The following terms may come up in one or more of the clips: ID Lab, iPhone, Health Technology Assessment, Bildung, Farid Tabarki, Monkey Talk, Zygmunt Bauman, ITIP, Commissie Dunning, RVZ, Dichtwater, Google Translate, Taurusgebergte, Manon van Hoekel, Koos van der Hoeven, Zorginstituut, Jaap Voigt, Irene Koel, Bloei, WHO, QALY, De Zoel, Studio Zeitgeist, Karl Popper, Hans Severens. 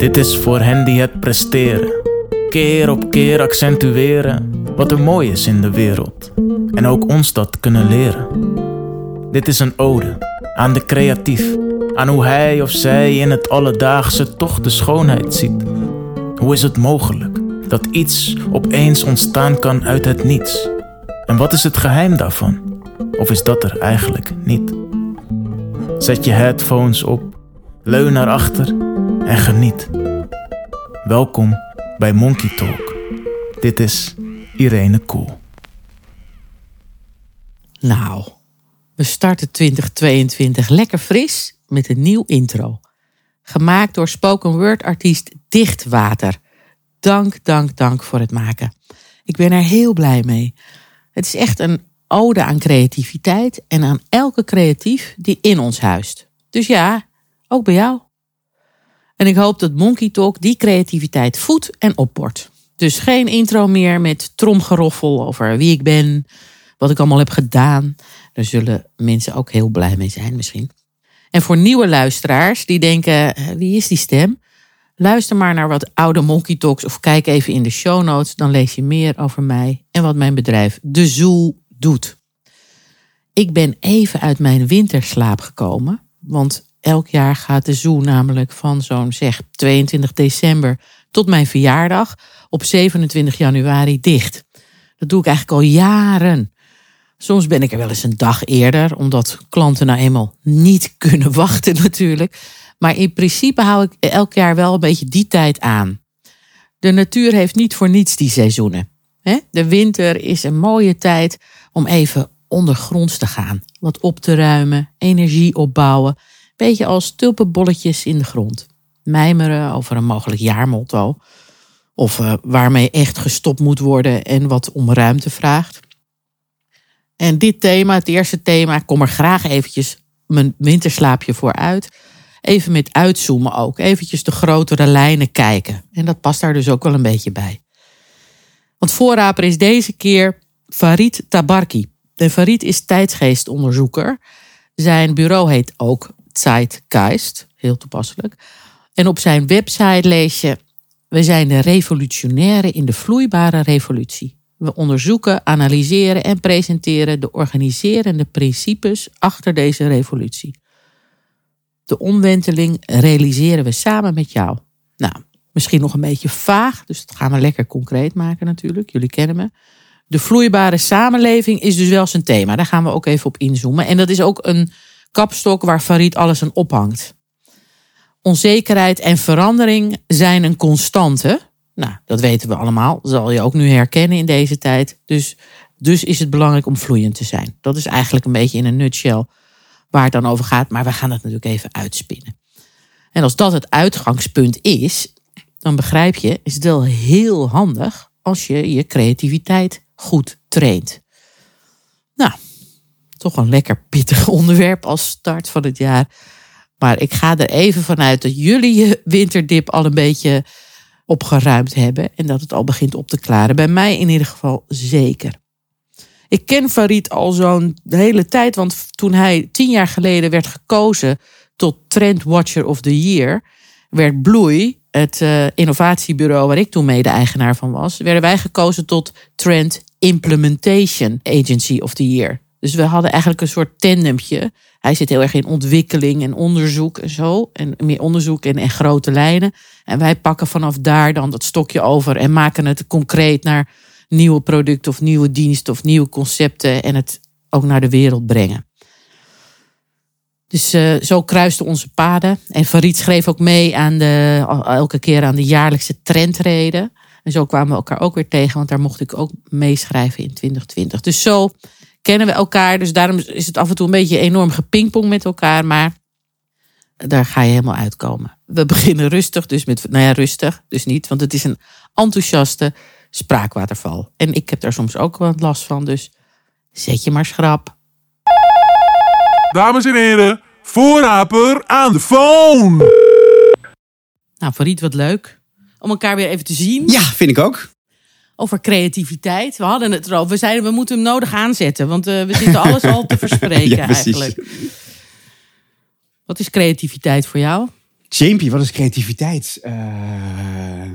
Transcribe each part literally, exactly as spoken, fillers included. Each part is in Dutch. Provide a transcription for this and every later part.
Dit is voor hen die het presteren. Keer op keer accentueren wat er mooi is in de wereld. En ook ons dat kunnen leren. Dit is een ode aan de creatief. Aan hoe hij of zij in het alledaagse toch de schoonheid ziet. Hoe is het mogelijk dat iets opeens ontstaan kan uit het niets? En wat is het geheim daarvan? Of is dat er eigenlijk niet? Zet je headphones op, leun naar achter en geniet. Welkom bij Monkey Talk. Dit is Irene Koel. Nou, we starten twintig tweeëntwintig lekker fris met een nieuw intro. Gemaakt door spoken word artiest Dichtwater. Dank, dank, dank voor het maken. Ik ben er heel blij mee. Het is echt een ode aan creativiteit en aan elke creatief die in ons huist. Dus ja, ook bij jou. En ik hoop dat Monkey Talk die creativiteit voedt en opbort. Dus geen intro meer met tromgeroffel over wie ik ben, wat ik allemaal heb gedaan. Daar zullen mensen ook heel blij mee zijn misschien. En voor nieuwe luisteraars die denken, wie is die stem? Luister maar naar wat oude Monkey Talks of kijk even in de show notes. Dan lees je meer over mij en wat mijn bedrijf De Zoel doet. Ik ben even uit mijn winterslaap gekomen. Want elk jaar gaat De Zoel namelijk van zo'n zeg tweeëntwintig december tot mijn verjaardag op zevenentwintig januari dicht. Dat doe ik eigenlijk al jaren. Soms ben ik er wel eens een dag eerder, omdat klanten nou eenmaal niet kunnen wachten natuurlijk. Maar in principe hou ik elk jaar wel een beetje die tijd aan. De natuur heeft niet voor niets die seizoenen. De winter is een mooie tijd om even ondergronds te gaan. Wat op te ruimen, energie opbouwen. Beetje als tulpenbolletjes in de grond. Mijmeren over een mogelijk jaarmotto. Of waarmee echt gestopt moet worden en wat om ruimte vraagt. En dit thema, het eerste thema, kom er graag eventjes mijn winterslaapje voor uit. Even met uitzoomen ook. Eventjes de grotere lijnen kijken. En dat past daar dus ook wel een beetje bij. Want voorraper is deze keer Farid Tabarki. En Farid is tijdsgeestonderzoeker. Zijn bureau heet ook Zeitgeist. Heel toepasselijk. En op zijn website lees je: we zijn de revolutionairen in de vloeibare revolutie. We onderzoeken, analyseren en presenteren de organiserende principes achter deze revolutie. De omwenteling realiseren we samen met jou. Nou, misschien nog een beetje vaag, dus dat gaan we lekker concreet maken natuurlijk. Jullie kennen me. De vloeibare samenleving is dus wel zijn thema. Daar gaan we ook even op inzoomen. En dat is ook een kapstok waar Farid alles aan ophangt. Onzekerheid en verandering zijn een constante. Nou, dat weten we allemaal. Dat zal je ook nu herkennen in deze tijd. Dus, dus is het belangrijk om vloeiend te zijn. Dat is eigenlijk een beetje in een nutshell waar het dan over gaat. Maar we gaan het natuurlijk even uitspinnen. En als dat het uitgangspunt is, dan begrijp je, is het wel heel handig als je je creativiteit goed traint. Nou, toch een lekker pittig onderwerp als start van het jaar. Maar ik ga er even vanuit dat jullie je winterdip al een beetje opgeruimd hebben en dat het al begint op te klaren. Bij mij in ieder geval zeker. Ik ken Farid al zo'n hele tijd, want toen hij tien jaar geleden werd gekozen tot Trendwatcher of the Year, werd Bloei, het uh, innovatiebureau waar ik toen mede-eigenaar van was, werden wij gekozen tot Trend Implementation Agency of the Year. Dus we hadden eigenlijk een soort tandempje. Hij zit heel erg in ontwikkeling en onderzoek en zo. En meer onderzoek en, en grote lijnen. En wij pakken vanaf daar dan dat stokje over en maken het concreet naar nieuwe producten of nieuwe diensten of nieuwe concepten. En het ook naar de wereld brengen. Dus uh, zo kruisten onze paden. En Farid schreef ook mee aan de, elke keer aan de jaarlijkse trendreden. En zo kwamen we elkaar ook weer tegen. Want daar mocht ik ook meeschrijven in twintig twintig. Dus zo kennen we elkaar, dus daarom is het af en toe een beetje enorm gepingpong met elkaar. Maar daar ga je helemaal uitkomen. We beginnen rustig, dus met, nou ja, rustig, dus niet. Want het is een enthousiaste spraakwaterval. En ik heb daar soms ook wat last van, dus zet je maar schrap. Dames en heren, voorraper aan de phone! Nou, Farid, wat leuk om elkaar weer even te zien. Ja, vind ik ook. Over creativiteit. We hadden het erover. We zeiden, we moeten hem nodig aanzetten. Want uh, we zitten alles al te verspreken ja, eigenlijk. Wat is creativiteit voor jou? Jampie, wat is creativiteit? Uh,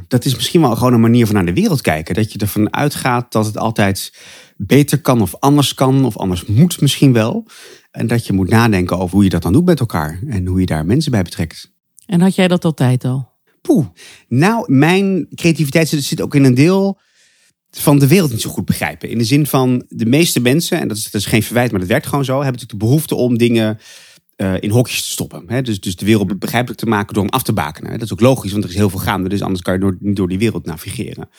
dat is misschien wel gewoon een manier van naar de wereld kijken. Dat je ervan uitgaat dat het altijd beter kan of anders kan of anders moet misschien wel. En dat je moet nadenken over hoe je dat dan doet met elkaar en hoe je daar mensen bij betrekt. En had jij dat altijd al? Poeh, nou, mijn creativiteit zit, zit ook in een deel van de wereld niet zo goed begrijpen. In de zin van de meeste mensen, en dat is, dat is geen verwijt, maar dat werkt gewoon zo, hebben natuurlijk de behoefte om dingen Uh, in hokjes te stoppen. Hè? Dus, dus de wereld begrijpelijk te maken door hem af te bakenen. Hè? Dat is ook logisch, want er is heel veel gaande. Dus anders kan je door, niet door die wereld navigeren.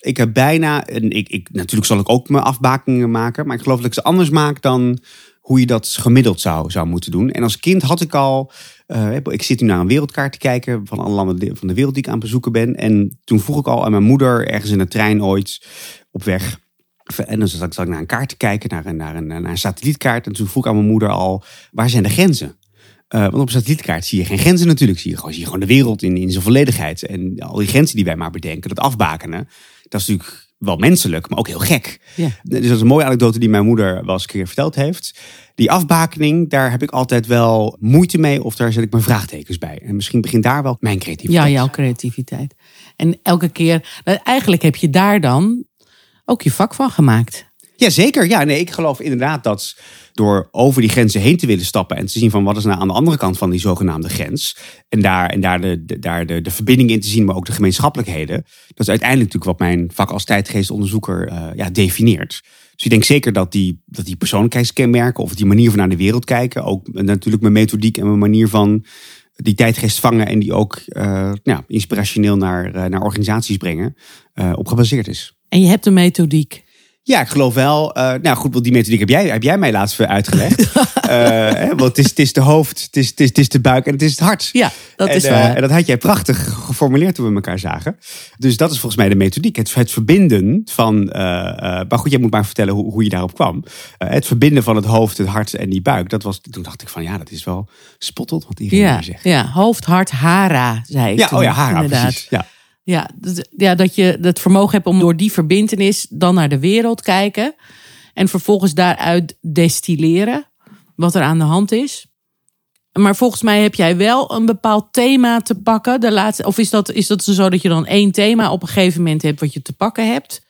Ik heb bijna... En ik, ik, natuurlijk zal ik ook mijn afbakeningen maken. Maar ik geloof dat ik ze anders maak dan hoe je dat gemiddeld zou, zou moeten doen. En als kind had ik al... Uh, ik zit nu naar een wereldkaart te kijken van alle landen van de wereld die ik aan het bezoeken ben. En toen vroeg ik al aan mijn moeder ergens in de trein ooit op weg... En dan zat ik naar een kaart te kijken, naar een, naar, een, naar een satellietkaart. En toen vroeg ik aan mijn moeder al, waar zijn de grenzen? Uh, want op een satellietkaart zie je geen grenzen natuurlijk. Zie je gewoon, zie je gewoon de wereld in, in zijn volledigheid. En al die grenzen die wij maar bedenken, dat afbakenen, dat is natuurlijk wel menselijk, maar ook heel gek. Ja. Dus dat is een mooie anekdote die mijn moeder wel eens een keer verteld heeft. Die afbakening, daar heb ik altijd wel moeite mee. Of daar zet ik mijn vraagtekens bij. En misschien begint daar wel mijn creativiteit. Ja, jouw creativiteit. En elke keer, nou, eigenlijk heb je daar dan... ook je vak van gemaakt. Jazeker, ja. Nee, ik geloof inderdaad dat door over die grenzen heen te willen stappen... en te zien van wat is nou aan de andere kant van die zogenaamde grens... en daar, en daar, de, de, daar de, de verbinding in te zien, maar ook de gemeenschappelijkheden... dat is uiteindelijk natuurlijk wat mijn vak als tijdgeestonderzoeker uh, ja, defineert. Dus ik denk zeker dat die, dat die persoonlijkheidskenmerken... of die manier van naar de wereld kijken... ook natuurlijk mijn methodiek en mijn manier van die tijdgeest vangen... en die ook uh, nou, inspirationeel naar, uh, naar organisaties brengen, uh, op gebaseerd is. En je hebt een methodiek. Ja, ik geloof wel. Uh, nou goed, die methodiek heb jij, heb jij mij laatst uitgelegd. uh, want het is, het is de hoofd, het is, het is de buik en het is het hart. Ja, dat en, is waar. Uh, en dat had jij prachtig geformuleerd toen we elkaar zagen. Dus dat is volgens mij de methodiek. Het, het verbinden van... Uh, uh, maar goed, jij moet maar vertellen hoe, hoe je daarop kwam. Uh, het verbinden van het hoofd, het hart en die buik. Dat was, toen dacht ik van ja, dat is wel spot on wat iedereen ja, zegt. Ja, hoofd, hart, hara, zei ik. Ja, toen, oh ja, hara, inderdaad. Precies. Ja. Ja, dat, ja, dat je het vermogen hebt om door die verbintenis dan naar de wereld kijken. En vervolgens daaruit destilleren wat er aan de hand is. Maar volgens mij heb jij wel een bepaald thema te pakken. De laatste, of is dat, is dat zo dat je dan één thema op een gegeven moment hebt wat je te pakken hebt?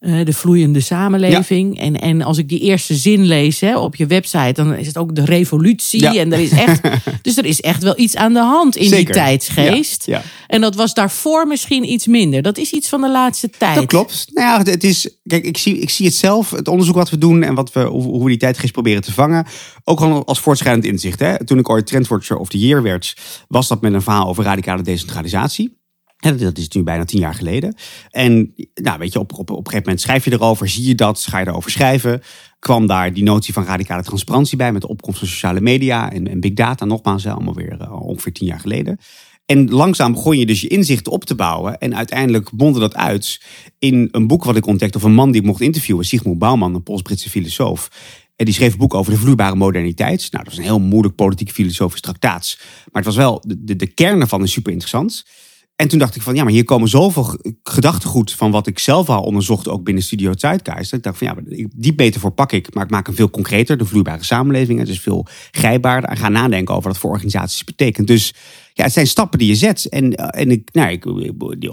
Uh, de vloeiende samenleving. Ja. En, en als ik die eerste zin lees hè, op je website, dan is het ook de revolutie. Ja. En er is echt, dus er is echt wel iets aan de hand in Zeker. Die tijdsgeest. Ja. Ja. En dat was daarvoor misschien iets minder. Dat is iets van de laatste tijd. Dat klopt. Nou ja, het is, kijk, ik zie, ik zie het zelf, het onderzoek wat we doen en wat we, hoe we die tijdgeest proberen te vangen. Ook gewoon als voortschrijdend inzicht. Hè. Toen ik ooit Trendwatcher of the Year werd, was dat met een verhaal over radicale decentralisatie. En dat is nu bijna tien jaar geleden. En nou, weet je, op, op, op een gegeven moment schrijf je erover, zie je dat, ga je erover schrijven. Kwam daar die notie van radicale transparantie bij met de opkomst van sociale media en, en big data. Nogmaals, allemaal weer uh, ongeveer tien jaar geleden. En langzaam begon je dus je inzichten op te bouwen. En uiteindelijk bondde dat uit in een boek wat ik ontdekte... of een man die ik mocht interviewen, Zygmunt Bauman, een Pools-Britse filosoof... En die schreef een boek over de vloeibare moderniteit. Nou, dat was een heel moeilijk politiek filosofisch traktaat. Maar het was wel, de, de, de kern ervan is super interessant... En toen dacht ik van, ja, maar hier komen zoveel gedachtegoed... van wat ik zelf al onderzocht, ook binnen Studio Zeitgeist. Dat ik dacht van, ja, die metafoor pak ik... maar ik maak hem veel concreter, de vloeibare samenleving. Het is veel grijpbaarder. En ga nadenken over wat voor organisaties betekent. Dus ja, het zijn stappen die je zet. En, en ik, nou, ik,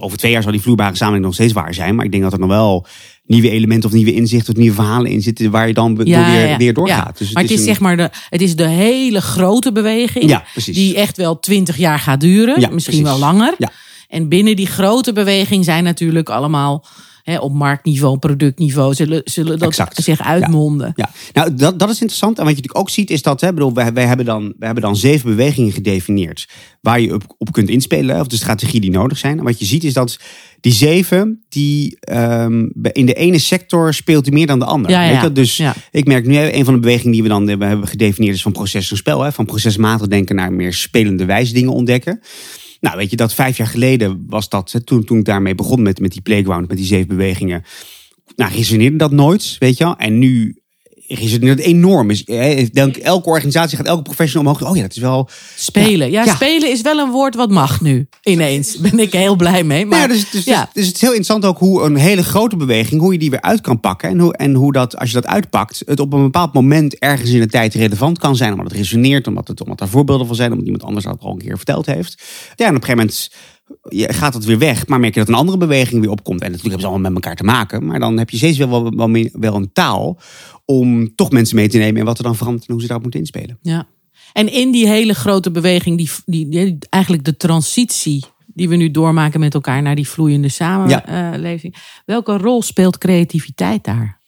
over twee jaar zal die vloeibare samenleving nog steeds waar zijn. Maar ik denk dat er nog wel nieuwe elementen... of nieuwe inzichten of nieuwe verhalen in zitten... waar je dan ja, door weer, ja. weer doorgaat. Ja, dus het maar het is, is een... zeg maar de, het is de hele grote beweging... Ja, die echt wel twintig jaar gaat duren. Ja, misschien precies. wel langer. Ja. En binnen die grote beweging zijn natuurlijk allemaal hè, op marktniveau, productniveau, zullen, zullen dat exact. zich uitmonden. Ja. Ja. Nou, dat, dat is interessant. En wat je natuurlijk ook ziet is dat, hè, bedoel, wij, wij, hebben dan, wij hebben dan zeven bewegingen gedefinieerd waar je op, op kunt inspelen, of de strategieën die nodig zijn. En wat je ziet is dat die zeven, die um, in de ene sector speelt die meer dan de andere. Ja, ja. Weet je? Dus ja. ik merk nu, een van de bewegingen die we dan hebben gedefinieerd is van proces en spel. Hè? Van procesmatig denken naar meer spelende wijze dingen ontdekken. Nou, weet je, dat vijf jaar geleden was dat... Hè, toen, toen ik daarmee begon met, met die playground, met die zeven bewegingen... Nou, resoneerde dat nooit, weet je wel. En nu is het enorm. Is, ik denk, elke organisatie gaat elke professional omhoog. Oh ja, dat is wel... Spelen. Ja, ja, spelen is wel een woord wat mag nu. Ineens. Ben ik heel blij mee. Maar, ja, dus, dus, ja. dus, dus het is heel interessant ook hoe een hele grote beweging... hoe je die weer uit kan pakken. En hoe, en hoe dat, als je dat uitpakt... het op een bepaald moment ergens in de tijd relevant kan zijn. Omdat het resoneert. Omdat, het, omdat er voorbeelden van zijn. Omdat iemand anders dat al een keer verteld heeft. Ja, en op een gegeven moment... Je gaat dat weer weg, maar merk je dat een andere beweging weer opkomt. En natuurlijk hebben ze allemaal met elkaar te maken. Maar dan heb je steeds wel, wel, wel, wel een taal om toch mensen mee te nemen. En wat er dan verandert en hoe ze daarop moeten inspelen. Ja. En in die hele grote beweging, die, die, die, eigenlijk de transitie die we nu doormaken met elkaar naar die vloeiende samenleving. Ja. Welke rol speelt creativiteit daar?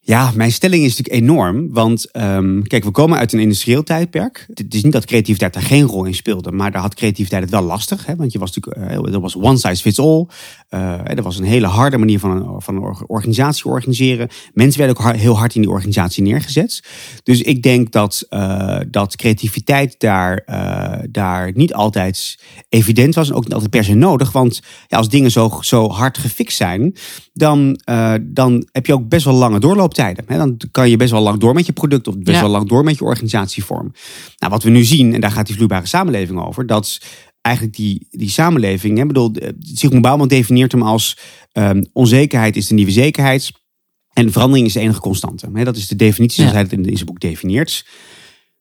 Ja, mijn stelling is natuurlijk enorm. Want um, kijk, we komen uit een industrieel tijdperk. Het is niet dat creativiteit daar geen rol in speelde. Maar daar had creativiteit het wel lastig. Hè? Want je was natuurlijk, uh, er was one size fits all. Uh, er was een hele harde manier van een, van een organisatie organiseren. Mensen werden ook hard, heel hard in die organisatie neergezet. Dus ik denk dat, uh, dat creativiteit daar, uh, daar niet altijd evident was. En ook niet altijd per se nodig. Want ja, als dingen zo, zo hard gefixt zijn... Dan, uh, dan heb je ook best wel lange doorlooptijden. Dan kan je best wel lang door met je product of best ja. wel lang door met je organisatievorm. Nou, wat we nu zien, en daar gaat die vloeibare samenleving over, dat eigenlijk die, die samenleving, hè, bedoel, Zygmunt Bauman definieert hem als um, onzekerheid is de nieuwe zekerheid en verandering is de enige constante. Hè, dat is de definitie zoals ja. hij het in zijn boek definieert.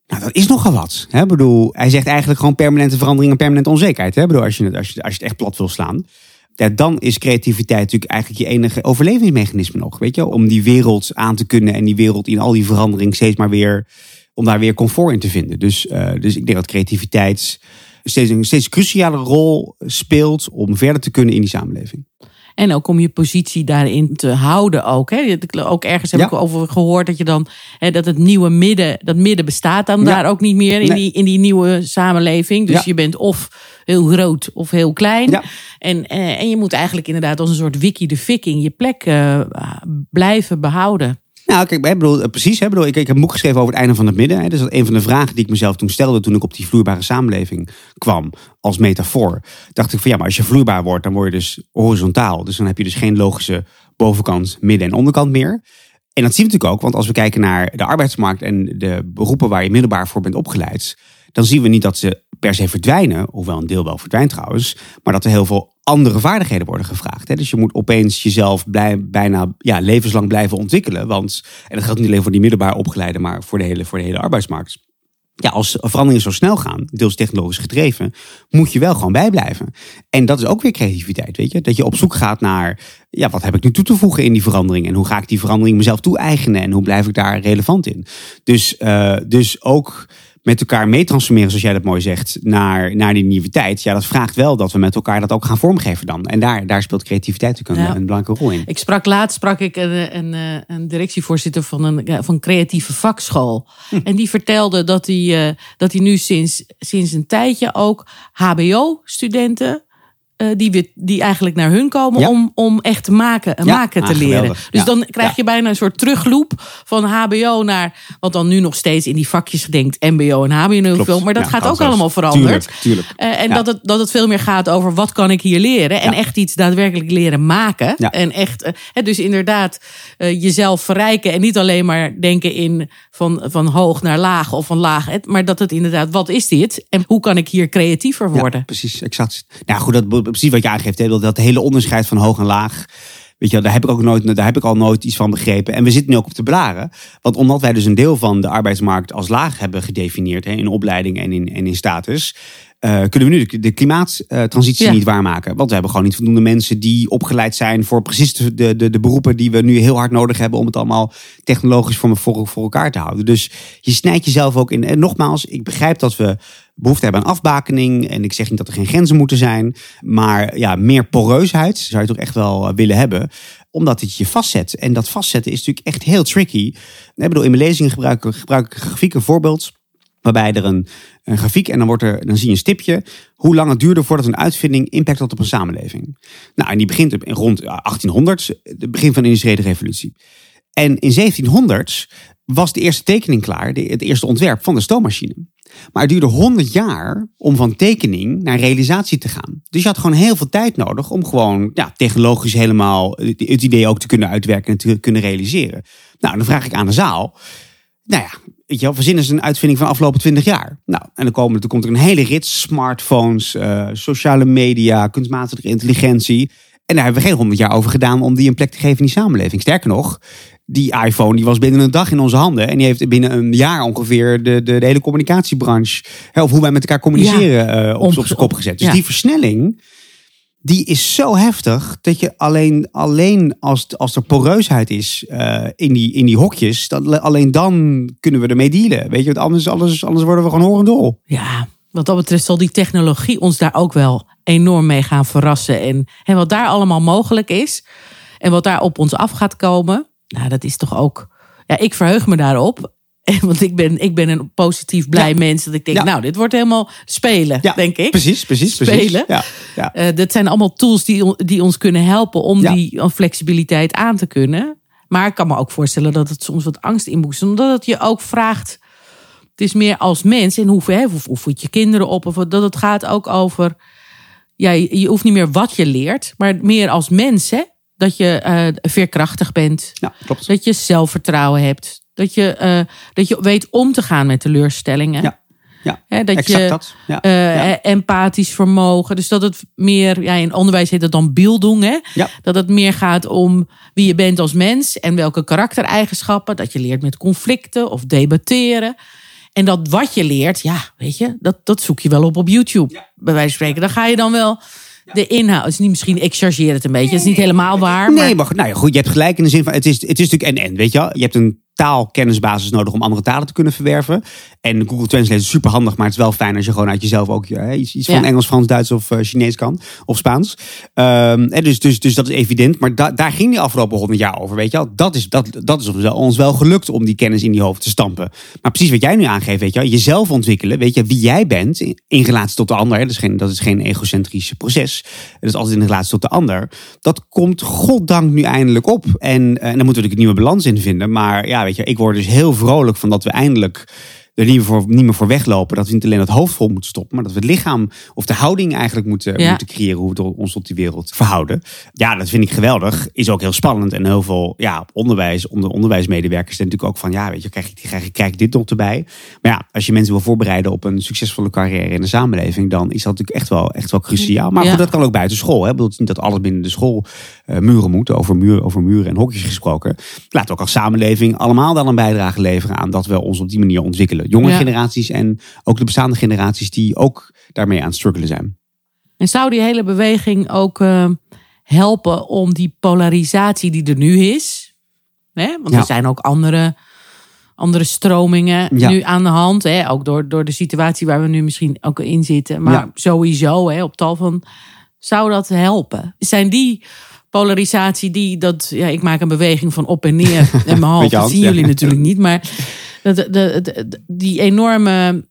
Nou, dat is nogal wat. Hè, bedoel, hij zegt eigenlijk gewoon permanente verandering en permanente onzekerheid. Hè, bedoel, als je, als je, als je het echt plat wil slaan. Ja, dan is creativiteit natuurlijk eigenlijk je enige overlevingsmechanisme nog. Weet je? Om die wereld aan te kunnen en die wereld in al die verandering steeds maar weer... om daar weer comfort in te vinden. Dus, uh, dus ik denk dat creativiteit steeds een steeds cruciale rol speelt... om verder te kunnen in die samenleving. En ook om je positie daarin te houden ook. Hè? Ook ergens heb ja. ik over gehoord dat je dan hè, dat het nieuwe midden, dat midden bestaat dan ja. daar ook niet meer in, nee. die, in die nieuwe samenleving. Dus ja. je bent of heel groot of heel klein. Ja. En, en je moet eigenlijk inderdaad als een soort wiki de viking je plek uh, blijven behouden. Nou, kijk, ik bedoel, precies. Ik, bedoel, ik, ik heb een boek geschreven over het einde van het midden. Dus dat is een van de vragen die ik mezelf toen stelde... toen ik op die vloeibare samenleving kwam als metafoor. Dacht ik van ja, maar als je vloeibaar wordt... dan word je dus horizontaal. Dus dan heb je dus geen logische bovenkant, midden en onderkant meer. En dat zien we natuurlijk ook. Want als we kijken naar de arbeidsmarkt... en de beroepen waar je middelbaar voor bent opgeleid... dan zien we niet dat ze per se verdwijnen. Hoewel een deel wel verdwijnt trouwens. Maar dat er heel veel... andere vaardigheden worden gevraagd. Hè? Dus je moet opeens jezelf blij, bijna ja, levenslang blijven ontwikkelen. Want, en dat geldt niet alleen voor die middelbaar opgeleiden... maar voor de hele, voor de hele arbeidsmarkt. Ja, als veranderingen zo snel gaan, deels technologisch gedreven... moet je wel gewoon bijblijven. En dat is ook weer creativiteit, weet je? Dat je op zoek gaat naar... ja, wat heb ik nu toe te voegen in die verandering? En hoe ga ik die verandering mezelf toe-eigenen? En hoe blijf ik daar relevant in? Dus, uh, dus ook... met elkaar mee transformeren, zoals jij dat mooi zegt, naar, naar die nieuwe tijd. Ja, dat vraagt wel dat we met elkaar dat ook gaan vormgeven dan. En daar, daar speelt creativiteit natuurlijk een, ja. een belangrijke rol in. Ik sprak laatst sprak ik een, een, een directievoorzitter van een van creatieve vakschool. Hm. En die vertelde dat hij dat hij nu sinds, sinds een tijdje ook H B O-studenten... Uh, die, we, die eigenlijk naar hun komen ja. om, om echt maken, ja. maken te ah, leren. Dus ja. dan krijg je ja. bijna een soort terugloop van H B O naar... wat dan nu nog steeds in die vakjes denkt M B O en H B O. Klopt. Maar dat ja, gaat ook zelfs. allemaal veranderd. Tuurlijk, tuurlijk. Uh, en ja. dat, het, dat het veel meer gaat over wat kan ik hier leren... en ja. echt iets daadwerkelijk leren maken. Ja. En echt, uh, dus inderdaad uh, jezelf verrijken... en niet alleen maar denken in van, van hoog naar laag of van laag... maar dat het inderdaad, wat is dit? En hoe kan ik hier creatiever worden? Ja, precies, exact. Nou goed, dat precies wat je aangeeft, hè? Dat hele onderscheid van hoog en laag. Weet je, daar heb ik ook nooit, daar heb ik al nooit iets van begrepen. En we zitten nu ook op te blaren. Want omdat wij dus een deel van de arbeidsmarkt als laag hebben gedefinieerd, hè, in opleiding en in, en in status, uh, kunnen we nu de, de klimaattransitie ja. niet waarmaken. Want we hebben gewoon niet voldoende mensen die opgeleid zijn voor precies de, de, de beroepen die we nu heel hard nodig hebben om het allemaal technologisch voor, voor, voor elkaar te houden. Dus je snijdt jezelf ook in. En nogmaals, ik begrijp dat we behoefte hebben aan afbakening. En ik zeg niet dat er geen grenzen moeten zijn. Maar ja, meer poreusheid zou je toch echt wel willen hebben. Omdat het je vastzet. En dat vastzetten is natuurlijk echt heel tricky. Ik bedoel, in mijn lezingen gebruik ik, gebruik ik een grafiek, een voorbeeld. Waarbij er een, een grafiek en dan, wordt er, dan zie je een stipje. Hoe lang het duurde voordat een uitvinding impact had op een samenleving. Nou, en die begint op, rond achttienhonderd. Het begin van de industriële revolutie. En in zeventienhonderd was de eerste tekening klaar. De, het eerste ontwerp van de stoommachine. Maar het duurde honderd jaar om van tekening naar realisatie te gaan. Dus je had gewoon heel veel tijd nodig om gewoon ja, technologisch helemaal het idee ook te kunnen uitwerken en te kunnen realiseren. Nou, dan vraag ik aan de zaal, nou ja, weet je wel, verzin is een uitvinding van de afgelopen twintig jaar. Nou, en dan, komen, dan komt er een hele rits, smartphones, uh, sociale media, kunstmatige intelligentie. En daar hebben we geen honderd jaar over gedaan om die een plek te geven in die samenleving. Sterker nog, die iPhone die was binnen een dag in onze handen. En die heeft binnen een jaar ongeveer de, de, de hele communicatiebranche, hè, of hoe wij met elkaar communiceren, ja, uh, op zijn kop gezet. Dus ja. Die versnelling, die is zo heftig dat je alleen, alleen als, als er poreusheid is uh, in, die, in die hokjes, dat, alleen dan kunnen we ermee dealen. Weet je, want anders, anders, anders worden we gewoon horendol. Ja, wat dat betreft zal die technologie ons daar ook wel enorm mee gaan verrassen. En, en wat daar allemaal mogelijk is en wat daar op ons af gaat komen, nou, dat is toch ook... Ja, ik verheug me daarop. Want ik ben, ik ben een positief blij ja. mens. Dat ik denk, ja. nou, dit wordt helemaal spelen, ja, denk ik. Precies, precies. Spelen. Precies. Ja, ja. Uh, dat zijn allemaal tools die, die ons kunnen helpen om ja. die flexibiliteit aan te kunnen. Maar ik kan me ook voorstellen dat het soms wat angst inboezt. Omdat het je ook vraagt... Het is meer als mens. En hoe, hè, hoe, hoe voed je kinderen op? Of dat het gaat ook over... Ja, je, je hoeft niet meer wat je leert. Maar meer als mens, hè? Dat je uh, veerkrachtig bent. Ja, klopt. Dat je zelfvertrouwen hebt. Dat je, uh, dat je weet om te gaan met teleurstellingen. Ja, ja. He, dat exact je, dat. Ja, uh, ja. Empathisch vermogen. Dus dat het meer, ja, in onderwijs heet dat dan Bildung. Hè? Ja. Dat het meer gaat om wie je bent als mens. En welke karaktereigenschappen. Dat je leert met conflicten of debatteren. En dat wat je leert, ja, weet je, dat, dat zoek je wel op op YouTube. Ja. Bij wijze van spreken, dan ga je dan wel... De inhoud, het is niet, misschien, ik chargeer het een beetje. Het is niet helemaal waar. Maar... Nee, maar nou ja, goed, je hebt gelijk in de zin van... Het is, het is natuurlijk en-en, weet je wel. Je hebt een taalkennisbasis nodig om andere talen te kunnen verwerven. En Google Translate is superhandig, maar het is wel fijn als je gewoon uit jezelf ook hè, iets, iets ja. van Engels, Frans, Duits of uh, Chinees kan. Of Spaans. Um, en dus, dus, dus dat is evident. Maar da, daar ging die afgelopen honderd jaar over, weet je wel. Dat is, dat, dat is ons wel gelukt om die kennis in die hoofd te stampen. Maar precies wat jij nu aangeeft, weet je wel. Jezelf ontwikkelen, weet je, wie jij bent in, in relatie tot de ander. Hè, dat is geen, dat is geen egocentrische proces. Dat is altijd in relatie tot de ander. Dat komt goddank nu eindelijk op. En, en daar moeten we natuurlijk een nieuwe balans in vinden. Maar ja, weet je, ik word dus heel vrolijk van dat we eindelijk er niet meer voor, niet meer voor weglopen. Dat we niet alleen het hoofd vol moeten stoppen. Maar dat we het lichaam of de houding eigenlijk moeten, ja. moeten creëren. Hoe we ons tot die wereld verhouden. Ja, dat vind ik geweldig. Is ook heel spannend. En heel veel ja, onderwijs, onder onderwijsmedewerkers zijn natuurlijk ook van... Ja, weet je, krijg ik, krijg ik, krijg ik dit nog erbij? Maar ja, als je mensen wil voorbereiden op een succesvolle carrière in de samenleving... dan is dat natuurlijk echt wel, echt wel cruciaal. Maar ja. goed, dat kan ook buiten school. Hè? Ik bedoel, niet dat alles binnen de school uh, muren moet. Over, muur, over muren en hokjes gesproken. Laat ook als samenleving allemaal dan een bijdrage leveren aan... dat we ons op die manier ontwikkelen. Jonge ja. generaties en ook de bestaande generaties die ook daarmee aan het struggelen zijn. En zou die hele beweging ook uh, helpen om die polarisatie die er nu is? Hè? Want ja. er zijn ook andere, andere stromingen ja. nu aan de hand. Hè? Ook door, door de situatie waar we nu misschien ook in zitten. Maar ja. sowieso hè, op tal van, zou dat helpen? Zijn die... polarisatie die dat ja ik maak een beweging van op en neer en mijn hand dat zien jullie ja. natuurlijk niet, maar dat de, de, de die enorme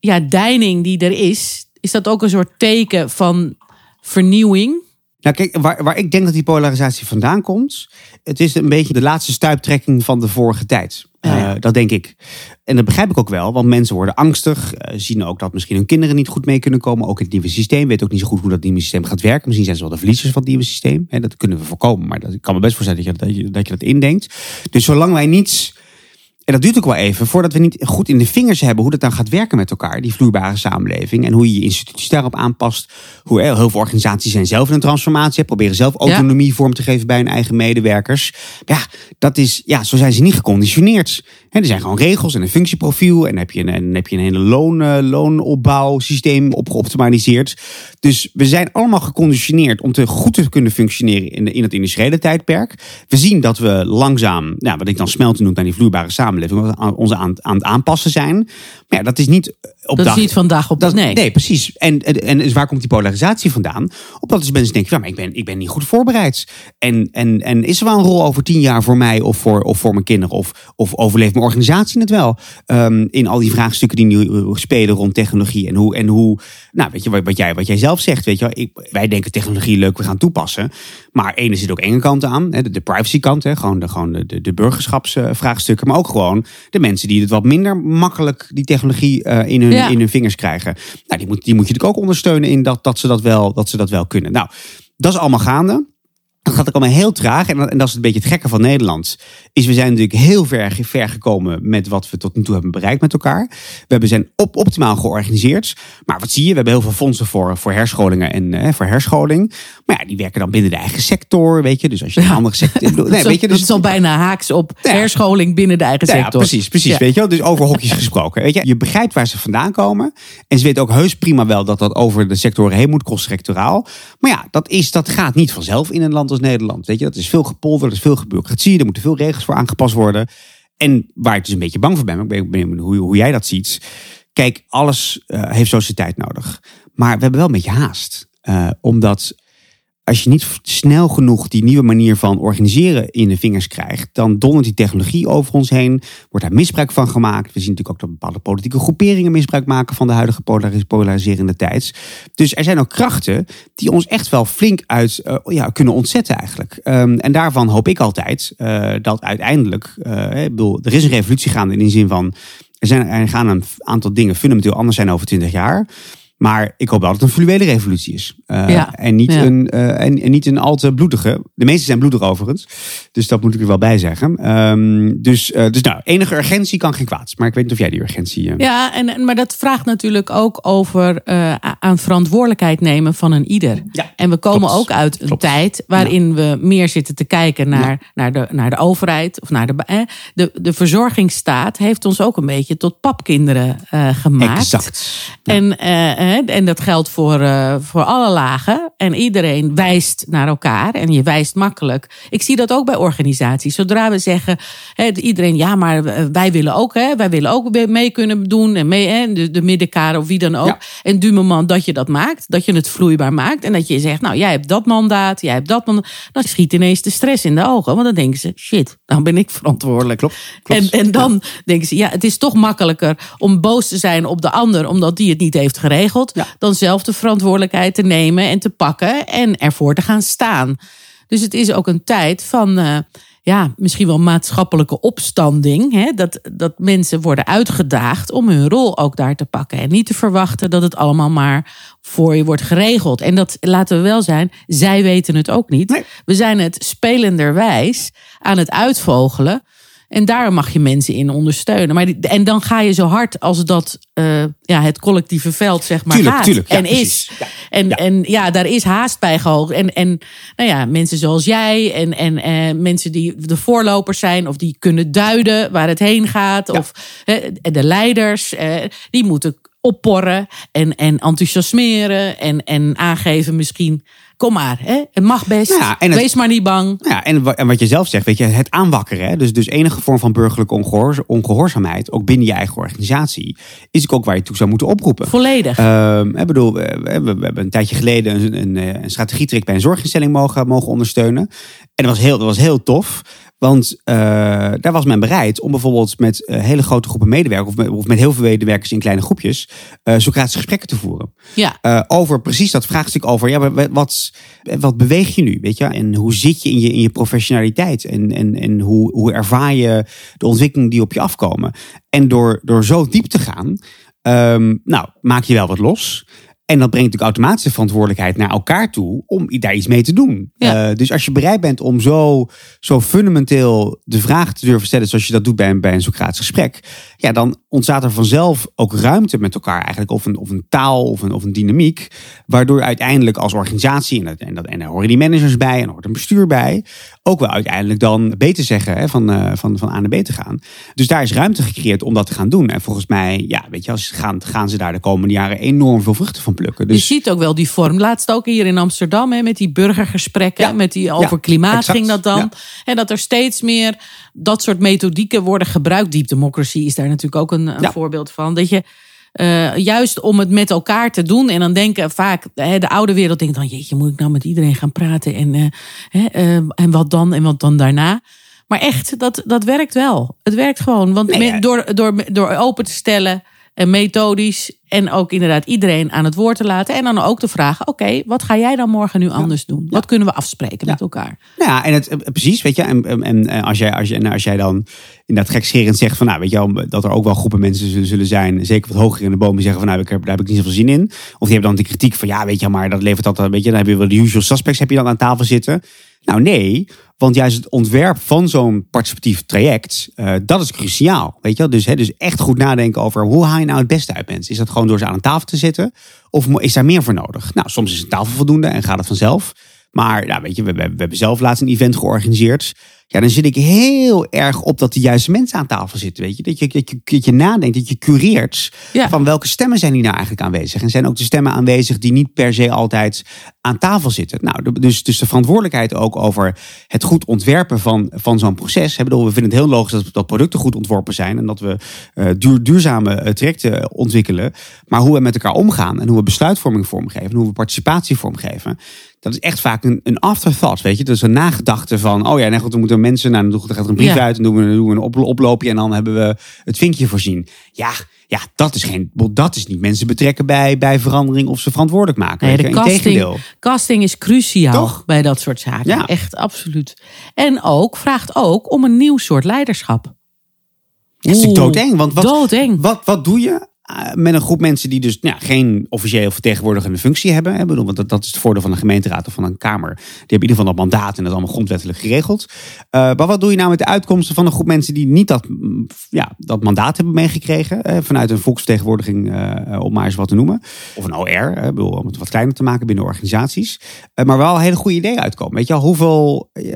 ja deining die er is, is dat ook een soort teken van vernieuwing? Nou kijk, waar, waar ik denk dat die polarisatie vandaan komt, het is een beetje de laatste stuiptrekking van de vorige tijd. Ja, ja. Uh, dat denk ik. En dat begrijp ik ook wel, want mensen worden angstig. Uh, zien ook dat misschien hun kinderen niet goed mee kunnen komen. Ook in het nieuwe systeem. Weet ook niet zo goed hoe dat nieuwe systeem gaat werken. Misschien zijn ze wel de verliezers van het nieuwe systeem. He, dat kunnen we voorkomen. Maar dat kan me best voor zijn dat je, dat je, dat je dat indenkt. Dus zolang wij niets... En dat duurt ook wel even, voordat we niet goed in de vingers hebben... hoe dat dan gaat werken met elkaar, die vloeibare samenleving... en hoe je je instituties daarop aanpast. Hoe heel veel organisaties zijn zelf in een transformatie... proberen zelf autonomie ja. vorm te geven bij hun eigen medewerkers. Ja, dat is, ja, zo zijn ze niet geconditioneerd. He, er zijn gewoon regels en een functieprofiel... en dan heb je een, dan heb je een hele loon, uh, loonopbouwsysteem op geoptimaliseerd. Dus we zijn allemaal geconditioneerd... om te goed te kunnen functioneren in, de, in het industriële tijdperk. We zien dat we langzaam, nou, wat ik dan smelten noem... naar die vloeibare samenleving... ons aan, aan het aanpassen zijn. Maar ja, dat is niet op dat dag... is niet vandaag op dat, nee. Nee, precies. En, en dus waar komt die polarisatie vandaan? Omdat dus mensen denken, ja, maar ik ben, ik ben niet goed voorbereid. En, en, en is er wel een rol over tien jaar voor mij of voor, of voor mijn kinderen? Of, of overleeft mijn organisatie het wel? Um, in al die vraagstukken die nu spelen rond technologie. En hoe, en hoe nou, weet je, wat, wat, jij, wat jij zelf zegt, weet je, ik, wij denken technologie leuk, we gaan toepassen. Maar ene zit ook enge kanten aan. Hè, de, de privacy kant, hè, gewoon de, gewoon de, de burgerschapsvraagstukken. Maar ook gewoon de mensen die het wat minder makkelijk die technologie technologie uh, in, hun, ja. in hun vingers krijgen. Nou, die, moet, die moet je natuurlijk ook ondersteunen in dat, dat, ze dat, wel, dat ze dat wel kunnen. Nou, dat is allemaal gaande. Dat gaat ook allemaal heel traag. En dat, en dat is een beetje het gekke van Nederland. Is we zijn natuurlijk heel ver, ver gekomen met wat we tot nu toe hebben bereikt met elkaar. We hebben zijn op, optimaal georganiseerd. Maar wat zie je? We hebben heel veel fondsen voor, voor herscholingen en eh, voor herscholing. Maar ja, die werken dan binnen de eigen sector. Weet je? Dus als je een ja. andere sector... Nee, dat, weet je, dus, dat is al bijna haaks op ja. herscholing binnen de eigen ja, sector. Ja, precies, precies. Ja. Weet je? Dus over hokjes gesproken. Weet je? Je begrijpt waar ze vandaan komen. En ze weten ook heus prima wel dat dat over de sectoren heen moet, cross-sectoraal. Maar ja, dat, is, dat gaat niet vanzelf in een land als Nederland. Weet je, dat is veel gepolder, dat is veel bureaucratie, er moeten veel regels voor aangepast worden. En waar ik dus een beetje bang voor ben, maar ik ben benieuwd hoe, hoe jij dat ziet. Kijk, alles uh, heeft zo zijn tijd nodig. Maar we hebben wel een beetje haast. Uh, omdat als je niet snel genoeg die nieuwe manier van organiseren in de vingers krijgt, dan dondert die technologie over ons heen. Wordt daar misbruik van gemaakt. We zien natuurlijk ook dat bepaalde politieke groeperingen misbruik maken van de huidige polaris- polariserende tijd. Dus er zijn ook krachten die ons echt wel flink uit uh, ja, kunnen ontzetten eigenlijk. Um, en daarvan hoop ik altijd uh, dat uiteindelijk, uh, ik bedoel, er is een revolutie gaande in de zin van, er, zijn, er gaan een aantal dingen fundamenteel anders zijn over twintig jaar. Maar ik hoop wel dat het een fluwele revolutie is. Uh, ja, en, niet ja. een, uh, en, en niet een al te bloedige. De meeste zijn bloedig overigens. Dus dat moet ik er wel bij zeggen. Um, dus, uh, dus nou, enige urgentie kan geen kwaad. Maar ik weet niet of jij die urgentie... Uh... Ja, en, maar dat vraagt natuurlijk ook over uh, aan verantwoordelijkheid nemen van een ieder. Ja, en we komen klopt, ook uit een klopt. tijd waarin ja. we meer zitten te kijken naar, ja. naar, de, naar de overheid. Of naar de, eh, de, de verzorgingsstaat heeft ons ook een beetje tot papkinderen uh, gemaakt. Exact. Ja. En... Uh, En dat geldt voor, uh, voor alle lagen. En iedereen wijst naar elkaar. En je wijst makkelijk. Ik zie dat ook bij organisaties. Zodra we zeggen, he, iedereen, ja, maar wij willen ook. Hè, wij willen ook mee kunnen doen. En mee, hè, de, de middenkader of wie dan ook. Ja. En du moment dat je dat maakt. Dat je het vloeibaar maakt. En dat je zegt, nou, jij hebt dat mandaat. Jij hebt dat mandaat. Dan schiet ineens de stress in de ogen. Want dan denken ze, shit, dan ben ik verantwoordelijk. Klopt, klopt. En, en dan ja. denken ze, ja, het is toch makkelijker om boos te zijn op de ander. Omdat die het niet heeft geregeld. Ja. Dan zelf de verantwoordelijkheid te nemen en te pakken en ervoor te gaan staan. Dus het is ook een tijd van uh, ja, misschien wel maatschappelijke opstanding. Hè? Dat, dat mensen worden uitgedaagd om hun rol ook daar te pakken. En niet te verwachten dat het allemaal maar voor je wordt geregeld. En dat, laten we wel zijn, zij weten het ook niet. Nee. We zijn het spelenderwijs aan het uitvogelen. En daar mag je mensen in ondersteunen. Maar die, en dan ga je zo hard als dat uh, ja, het collectieve veld zeg maar tuurlijk, gaat tuurlijk, ja, en precies. is. Ja, en, ja. en ja, daar is haast bij gehoogd. En, en nou ja, mensen zoals jij en, en eh, mensen die de voorlopers zijn of die kunnen duiden waar het heen gaat. Ja. Of eh, de leiders, eh, die moeten opporren en, en enthousiasmeren en, en aangeven misschien... Kom maar, hè? Het mag best. Ja, en het, Wees maar niet bang. Ja, en, en wat je zelf zegt, weet je, het aanwakkeren. Hè? Dus, dus enige vorm van burgerlijke ongehoor, ongehoorzaamheid, ook binnen je eigen organisatie, is ook waar je toe zou moeten oproepen. Volledig. Uh, ik bedoel, we, we, we hebben een tijdje geleden een, een, een strategietraject bij een zorginstelling mogen, mogen ondersteunen. En dat was heel, dat was heel tof. Want uh, daar was men bereid om bijvoorbeeld met uh, hele grote groepen medewerkers... Of met, of met heel veel medewerkers in kleine groepjes... Uh, Socratische gesprekken te voeren. Ja. Uh, over precies dat vraagstuk over... ja, wat, wat beweeg je nu? Weet je? En hoe zit je in je, in je professionaliteit? En, en, en hoe, hoe ervaar je de ontwikkeling die op je afkomen? En door, door zo diep te gaan... Um, nou, maak je wel wat los... En dat brengt natuurlijk automatische verantwoordelijkheid naar elkaar toe om daar iets mee te doen. Ja. Uh, dus als je bereid bent om zo, zo fundamenteel de vraag te durven stellen zoals je dat doet bij een, bij een Socratisch gesprek. Ja, dan ontstaat er vanzelf ook ruimte met elkaar eigenlijk. Of een, of een taal of een, of een dynamiek. Waardoor je uiteindelijk als organisatie, en, dat, en, dat, en daar horen die managers bij en hoort een bestuur bij. Ook wel uiteindelijk dan beter zeggen hè, van, uh, van, van A naar B te gaan. Dus daar is ruimte gecreëerd om dat te gaan doen. En volgens mij ja, weet je, als gaan, gaan ze daar de komende jaren enorm veel vruchten van plukken. Dus... Je ziet ook wel die vorm. Laatst ook hier in Amsterdam hè, met die burgergesprekken. Ja, met die over ja, klimaat exact, ging dat dan. Ja. En dat er steeds meer dat soort methodieken worden gebruikt. Deep democracy is daar natuurlijk ook een, een ja. voorbeeld van. Dat je uh, juist om het met elkaar te doen. En dan denken vaak, hè, de oude wereld denkt dan... jeetje, moet ik nou met iedereen gaan praten? En, uh, hè, uh, en wat dan? En wat dan daarna? Maar echt, dat, dat werkt wel. Het werkt gewoon. Want nee, ja. door, door, door open te stellen... en methodisch en ook inderdaad iedereen aan het woord te laten. En dan ook te vragen, oké, okay, wat ga jij dan morgen nu anders ja. doen? Wat ja. kunnen we afspreken ja. met elkaar? Ja, en het, precies, weet je. En, en, en als jij, als je, en als jij dan inderdaad gekscherend zegt van, nou, weet je, dat er ook wel groepen mensen zullen, zullen zijn, zeker wat hoger in de bomen, zeggen van, nou, ik heb, daar heb ik niet zoveel zin in. Of die hebben dan de kritiek van, ja, weet je, maar dat levert altijd, weet je, dan heb je wel de usual suspects, heb je dan aan tafel zitten. Nou, nee. Want juist het ontwerp van zo'n participatief traject, uh, dat is cruciaal. Weet je wel? Dus, hè, dus echt goed nadenken over hoe haal je nou het beste uit mensen. Is dat gewoon door ze aan een tafel te zitten? Of is daar meer voor nodig? Nou, soms is een tafel voldoende en gaat het vanzelf. Maar nou, weet je, we, we, we hebben zelf laatst een event georganiseerd. Ja, dan zit ik heel erg op dat de juiste mensen aan tafel zitten. Weet je? Dat, je, dat, je, dat je nadenkt, dat je cureert ja. van welke stemmen zijn die nou eigenlijk aanwezig. En zijn ook de stemmen aanwezig die niet per se altijd aan tafel zitten. Nou, dus, dus de verantwoordelijkheid ook over het goed ontwerpen van, van zo'n proces. Ik bedoel, we vinden het heel logisch dat, dat producten goed ontworpen zijn. En dat we uh, duur, duurzame uh, trajecten ontwikkelen. Maar hoe we met elkaar omgaan en hoe we besluitvorming vormgeven. En hoe we participatie vormgeven. Dat is echt vaak een, een afterthought, weet je. Dat is een nagedachte van, oh ja, nee, goed, we moeten mensen... Nou, dan gaat er een brief ja. uit en doen we, doen we een oploopje... en dan hebben we het vinkje voorzien. Ja, ja dat, is geen, dat is niet mensen betrekken bij, bij verandering... of ze verantwoordelijk maken. Nee, de casting, casting is cruciaal Toch? bij dat soort zaken. Ja. Echt, absoluut. En ook, vraagt ook om een nieuw soort leiderschap. Dat is natuurlijk doodeng. Want wat, doodeng. Wat, wat, wat doe je... met een groep mensen die dus nou, geen officieel vertegenwoordigende functie hebben. Hè, bedoel, want dat, dat is het voordeel van een gemeenteraad of van een kamer. Die hebben in ieder geval dat mandaat en dat is allemaal grondwettelijk geregeld. Uh, maar wat doe je nou met de uitkomsten van een groep mensen die niet dat, ja, dat mandaat hebben meegekregen? Hè, vanuit een volksvertegenwoordiging, uh, om maar eens wat te noemen. Of een O R, hè, bedoel, om het wat kleiner te maken binnen organisaties. Uh, maar wel hele goede ideeën uitkomen. Weet je wel, hoeveel... Uh,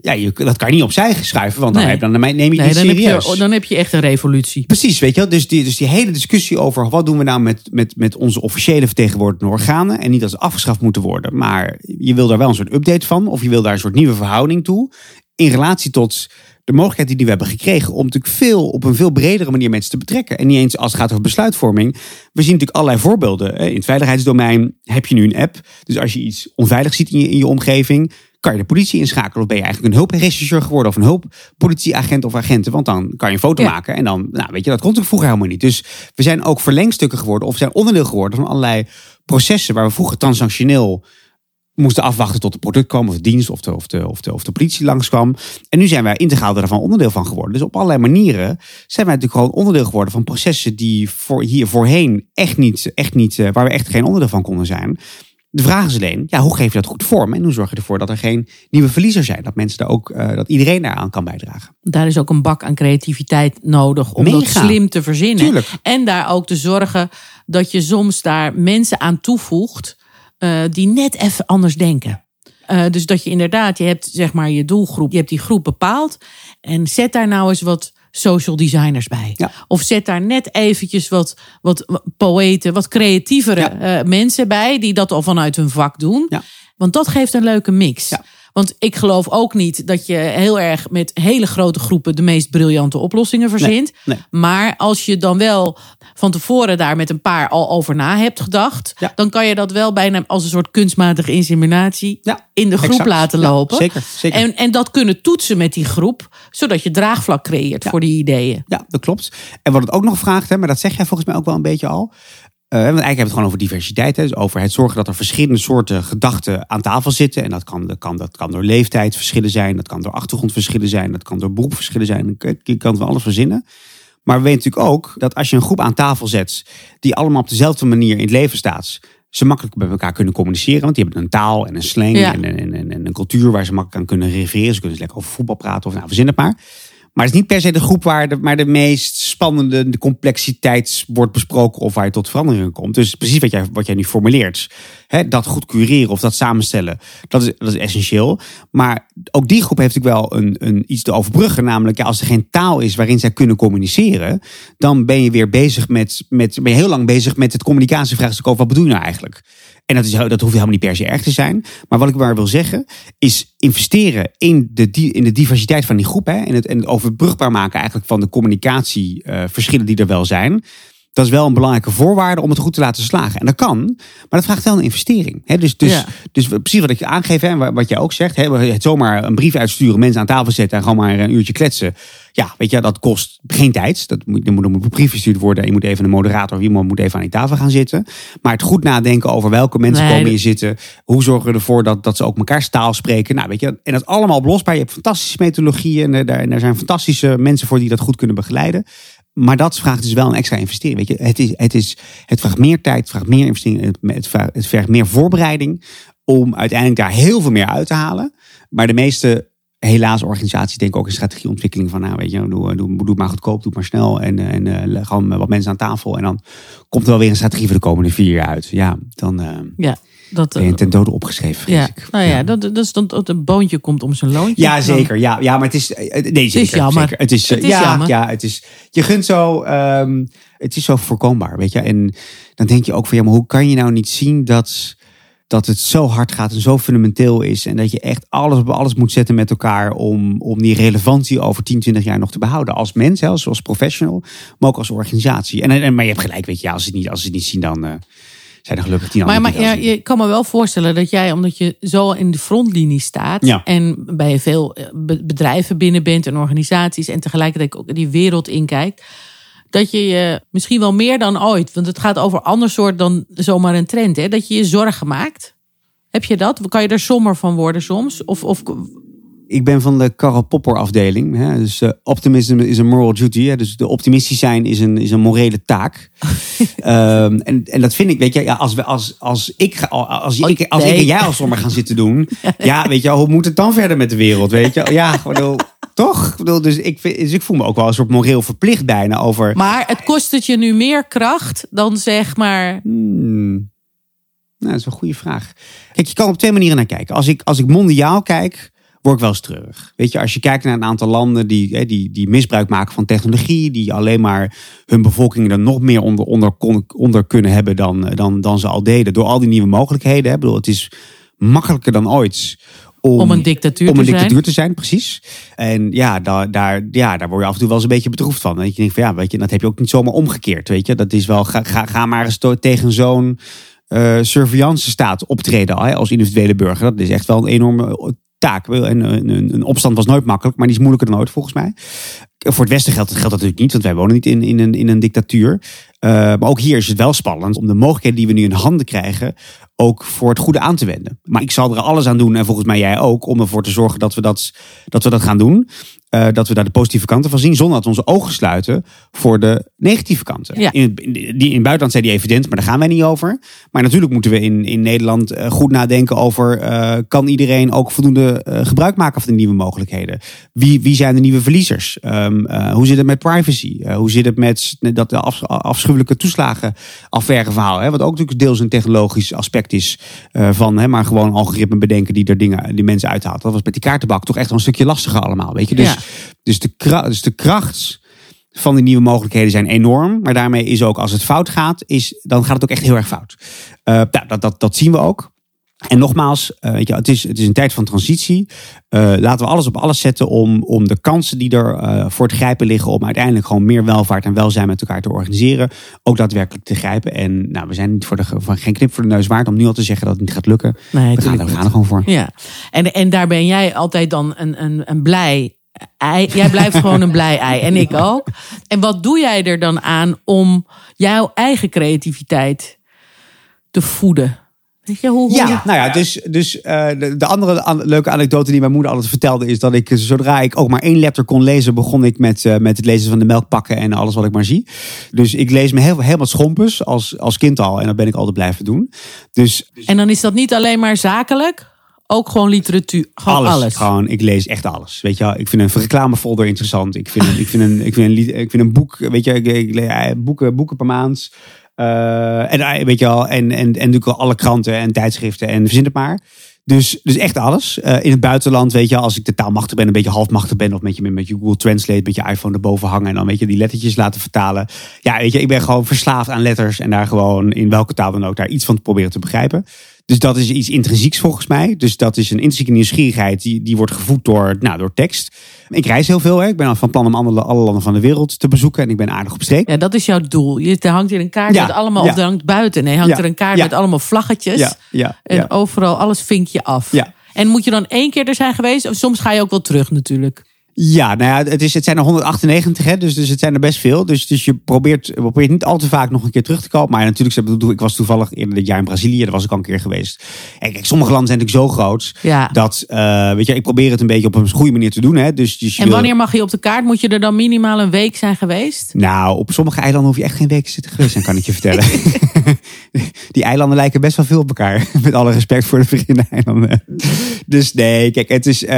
ja, je, dat kan je niet opzij schuiven, want dan, nee. heb, dan neem je nee, iets dan serieus. Heb je, dan heb je echt een revolutie. Precies, weet je wel. Dus die, dus die hele discussie over wat doen we nou met, met, met onze officiële vertegenwoordigende organen. En niet dat ze afgeschaft moeten worden. Maar je wil daar wel een soort update van. Of je wil daar een soort nieuwe verhouding toe. In relatie tot de mogelijkheid die we hebben gekregen. Om natuurlijk veel op een veel bredere manier mensen te betrekken. En niet eens als het gaat over besluitvorming. We zien natuurlijk allerlei voorbeelden. In het veiligheidsdomein heb je nu een app. Dus als je iets onveilig ziet in je, in je omgeving... kan je de politie inschakelen of ben je eigenlijk een hulpregisseur geworden... of een hulppolitieagent of agenten. Want dan kan je een foto ja. maken en dan... nou, weet je, dat kon natuurlijk vroeger helemaal niet. Dus we zijn ook verlengstukken geworden... of zijn onderdeel geworden van allerlei processen... waar we vroeger transactioneel moesten afwachten... tot het product kwam of de dienst of de, of de, of de, of de politie langskwam. En nu zijn wij integraal daarvan onderdeel van geworden. Dus op allerlei manieren zijn wij natuurlijk gewoon onderdeel geworden... van processen die voor, hier voorheen echt niet, echt niet... waar we echt geen onderdeel van konden zijn... De vraag is alleen, ja, hoe geef je dat goed vorm? En hoe zorg je ervoor dat er geen nieuwe verliezers zijn? Dat mensen daar ook, uh, dat iedereen daaraan kan bijdragen. Daar is ook een bak aan creativiteit nodig om Mega. dat slim te verzinnen. Tuurlijk. En daar ook te zorgen dat je soms daar mensen aan toevoegt uh, die net even anders denken. Uh, dus dat je inderdaad, je hebt zeg maar je doelgroep, je hebt die groep bepaald. En zet daar nou eens wat... social designers bij. Ja. Of zet daar net eventjes wat, wat, wat poëten, wat creatievere ja. uh, mensen bij... die dat al vanuit hun vak doen. Ja. Want dat geeft een leuke mix. Ja. Want ik geloof ook niet dat je heel erg met hele grote groepen... de meest briljante oplossingen verzint. Nee, nee. Maar als je dan wel van tevoren daar met een paar al over na hebt gedacht... Ja. dan kan je dat wel bijna als een soort kunstmatige inseminatie... Ja, in de groep exact. laten lopen. Ja, zeker, zeker. En, en dat kunnen toetsen met die groep... zodat je draagvlak creëert ja. voor die ideeën. Ja, dat klopt. En wat het ook nog vraagt, hè, maar dat zeg jij volgens mij ook wel een beetje al... Uh, want eigenlijk hebben we het gewoon over diversiteit. Hè? Dus over het zorgen dat er verschillende soorten gedachten aan tafel zitten. En dat kan, dat kan, dat kan door leeftijdsverschillen zijn. Dat kan door achtergrondverschillen zijn. Dat kan door beroepsverschillen zijn. Je kan van alles verzinnen. Maar we weten natuurlijk ook dat als je een groep aan tafel zet... die allemaal op dezelfde manier in het leven staat... ze makkelijk met elkaar kunnen communiceren. Want die hebben een taal en een slang ja. en, en, en, en een cultuur... waar ze makkelijk aan kunnen refereren. Ze kunnen lekker over voetbal praten of nou, verzin het maar... Maar het is niet per se de groep waar de, maar de meest spannende de complexiteit wordt besproken... of waar je tot veranderingen komt. Dus precies wat jij, wat jij nu formuleert. Hè, dat goed cureren of dat samenstellen, dat is, dat is essentieel. Maar ook die groep heeft natuurlijk wel een, een, iets te overbruggen. Namelijk, ja, als er geen taal is waarin zij kunnen communiceren... dan ben je weer bezig met, met ben je heel lang bezig met het communicatievraagstuk over... wat bedoel je nou eigenlijk? En dat, is, dat hoeft helemaal niet per se erg te zijn. Maar wat ik maar wil zeggen, is investeren in de, in de diversiteit van die groep. Hè, en, het, en het overbrugbaar maken eigenlijk van de communicatieverschillen uh, die er wel zijn. Dat is wel een belangrijke voorwaarde om het goed te laten slagen. En dat kan, maar dat vraagt wel een investering. He, dus, dus, ja. dus precies wat ik je aangeef en wat jij ook zegt. He, het zomaar een brief uitsturen, mensen aan tafel zetten en gewoon maar een uurtje kletsen. Ja, weet je, dat kost geen tijd. Dat moet, er moet een brief verstuurd worden. Je moet even een moderator of iemand moet even aan die tafel gaan zitten. Maar het goed nadenken over welke mensen nee, komen hier zitten. Hoe zorgen we ervoor dat, dat ze ook elkaars taal spreken. Nou, weet je, en dat is allemaal oplosbaar. Je hebt fantastische methodologieën. En daar, en daar zijn fantastische mensen voor die dat goed kunnen begeleiden. Maar dat vraagt dus wel een extra investering. Weet je, het, is, het, is, het vraagt meer tijd, het vraagt meer investering, het vraagt, het vergt meer voorbereiding om uiteindelijk daar heel veel meer uit te halen. Maar de meeste, helaas, organisaties denken ook in strategieontwikkeling van, nou, weet je, doe, doe, doe het maar goedkoop, doe het maar snel en, en uh, gewoon wat mensen aan tafel en dan komt er wel weer een strategie voor de komende vier jaar uit. Ja, dan. Uh, ja. Dat, ben je ten dode opgeschreven, ja, ik. Nou ja, ja. Dat, dat is dan dat een boontje komt om zijn loontje. Ja, zeker. Ja, ja, maar het is... Nee, zeker. Het is jammer. Zeker. Het is, het is ja, jammer. Ja, het is... Je gunt zo... Um, het is zo voorkombaar, weet je. En dan denk je ook van, ja, maar hoe kan je nou niet zien dat... dat het zo hard gaat en zo fundamenteel is. En dat je echt alles op alles moet zetten met elkaar... om, om die relevantie over tien, twintig jaar nog te behouden. Als mens, hè, als, als professional, maar ook als organisatie. En, en, maar je hebt gelijk, weet je. Ja, als ze het niet, als ze het niet zien, dan... Uh, zijn er gelukkig tien maar, maar ja, je kan me wel voorstellen dat jij, omdat je zo in de frontlinie staat... Ja. en bij veel bedrijven binnen bent en organisaties... en tegelijkertijd ook die wereld inkijkt... dat je je misschien wel meer dan ooit... want het gaat over ander soort dan zomaar een trend... Hè, dat je je zorgen maakt. Heb je dat? Kan je er somber van worden soms? Of... of Ik ben van de Karl Popper afdeling. Hè? Dus uh, optimism is een moral duty. Hè? Dus de optimistisch zijn is een, is een morele taak. um, en, en dat vind ik, weet je, ja, als, we, als, als, ik, als, als, oh, ik, als nee. ik en jij al zomaar gaan zitten doen. Ja, weet je, hoe moet het dan verder met de wereld? Weet je, ja, bedoel, toch? Bedoel, dus, ik, dus ik voel me ook wel een soort moreel verplicht bijna over. Maar het kost het je nu meer kracht dan zeg maar. Hmm. Nou, dat is een goede vraag. Kijk, je kan op twee manieren naar kijken. Als ik, als ik mondiaal kijk. Word ik wel eens treurig. Weet je, als je kijkt naar een aantal landen die, die, die misbruik maken van technologie, die alleen maar hun bevolking er nog meer onder, onder, onder kunnen hebben dan, dan, dan ze al deden. Door al die nieuwe mogelijkheden. Ik bedoel, het is makkelijker dan ooit om, om een dictatuur, om een te, dictatuur zijn. te zijn. Precies. En ja daar, daar, ja, daar word je af en toe wel eens een beetje bedroefd van. En je denkt van ja, weet je, dat heb je ook niet zomaar omgekeerd. Weet je, dat is wel, ga, ga, ga maar eens tegen zo'n uh, surveillance staat optreden hè, als individuele burger. Dat is echt wel een enorme taak. Een opstand was nooit makkelijk, maar die is moeilijker dan ooit volgens mij. Voor het Westen geldt, geldt dat natuurlijk niet, want wij wonen niet in, in, een, in een dictatuur. Uh, maar ook hier is het wel spannend om de mogelijkheden die we nu in handen krijgen ook voor het goede aan te wenden. Maar ik zal er alles aan doen en volgens mij jij ook, om ervoor te zorgen dat we dat, dat, we dat gaan doen. Uh, dat we daar de positieve kanten van zien, zonder dat onze ogen sluiten voor de negatieve kanten. Ja. In, in, in, in het buitenland zijn die evident, maar daar gaan wij niet over. Maar natuurlijk moeten we in, in Nederland goed nadenken over... Uh, kan iedereen ook voldoende uh, gebruik maken van de nieuwe mogelijkheden? Wie, wie zijn de nieuwe verliezers? Um, uh, hoe zit het met privacy? Uh, hoe zit het met dat af, afschuwelijke toeslagenaffaire-verhaal? Hè? Wat ook natuurlijk deels een technologisch aspect is uh, van... Hè, maar gewoon algoritmen bedenken die er dingen die mensen uithaalt. Dat was met die kaartenbak toch echt wel een stukje lastiger allemaal, weet je? Dus, ja. Dus de, kracht, dus de kracht van die nieuwe mogelijkheden zijn enorm. Maar daarmee is ook, als het fout gaat, is, dan gaat het ook echt heel erg fout. Uh, dat, dat, dat zien we ook. En nogmaals, uh, weet je, het, is, het is een tijd van transitie. Uh, laten we alles op alles zetten om, om de kansen die er uh, voor het grijpen liggen... om uiteindelijk gewoon meer welvaart en welzijn met elkaar te organiseren... ook daadwerkelijk te grijpen. En nou, we zijn niet voor de, van geen knip voor de neus waard om nu al te zeggen dat het niet gaat lukken. Nee, we, gaan, we gaan er gewoon voor. Ja. En, en daar ben jij altijd dan een, een, een blij... Ei, jij blijft gewoon een blij ei. En ik ook. En wat doe jij er dan aan om jouw eigen creativiteit te voeden? Weet je, hoe, hoe... Ja, nou ja, dus, dus uh, de, de andere an- leuke anekdote die mijn moeder altijd vertelde... is dat ik, zodra ik ook maar één letter kon lezen... begon ik met, uh, met het lezen van de melkpakken en alles wat ik maar zie. Dus ik lees me heel, heel wat schompers als, als kind al. En dat ben ik altijd blijven doen. Dus, dus... En dan is dat niet alleen maar zakelijk... Ook gewoon literatuur, gewoon alles, alles. Gewoon, ik lees echt alles. Weet je wel, ik vind een reclamefolder interessant. Ik vind, ik vind, een, ik vind, een, ik vind een boek, weet je, ik, ik lees boeken, boeken per maand. Uh, en weet je wel, en, en, en natuurlijk wel alle kranten en tijdschriften en verzin het maar. Dus, dus echt alles. Uh, in het buitenland, weet je, als ik de taalmachtig ben, een beetje halfmachtig ben, of met je, met je Google Translate, met je iPhone erboven hangen en dan weet je die lettertjes laten vertalen. Ja, weet je, ik ben gewoon verslaafd aan letters en daar gewoon in welke taal dan ook daar iets van te proberen te begrijpen. Dus dat is iets intrinsieks volgens mij. Dus dat is een intrinsieke nieuwsgierigheid. Die, die wordt gevoed door, nou, door tekst. Ik reis heel veel. Hè. Ik ben al van plan om alle, alle landen van de wereld te bezoeken. En ik ben aardig op streek. Ja, dat is jouw doel. Je hangt hier een kaart ja, met allemaal... Ja. Of er hangt buiten. Nee, hangt ja, er een kaart ja, met allemaal vlaggetjes. Ja, ja, en ja, overal alles vink je af. Ja. En moet je dan één keer er zijn geweest? Of soms ga je ook wel terug natuurlijk. Ja, nou ja, het, is, het zijn er honderdachtennegentig, hè, dus, dus het zijn er best veel. Dus, dus je probeert, probeert niet al te vaak nog een keer terug te komen. Maar natuurlijk, ik was toevallig eerder dit jaar in Brazilië. Daar was ik al een keer geweest. En kijk, sommige landen zijn natuurlijk zo groot. Ja. Dat, uh, weet je, ik probeer het een beetje op een goede manier te doen. Hè. Dus, dus en wanneer wil... mag je op de kaart? Moet je er dan minimaal een week zijn geweest? Nou, op sommige eilanden hoef je echt geen week te geweest zijn, kan ik je vertellen. Die eilanden lijken best wel veel op elkaar. Met alle respect voor de verschillende eilanden. Dus nee, kijk, het is, uh,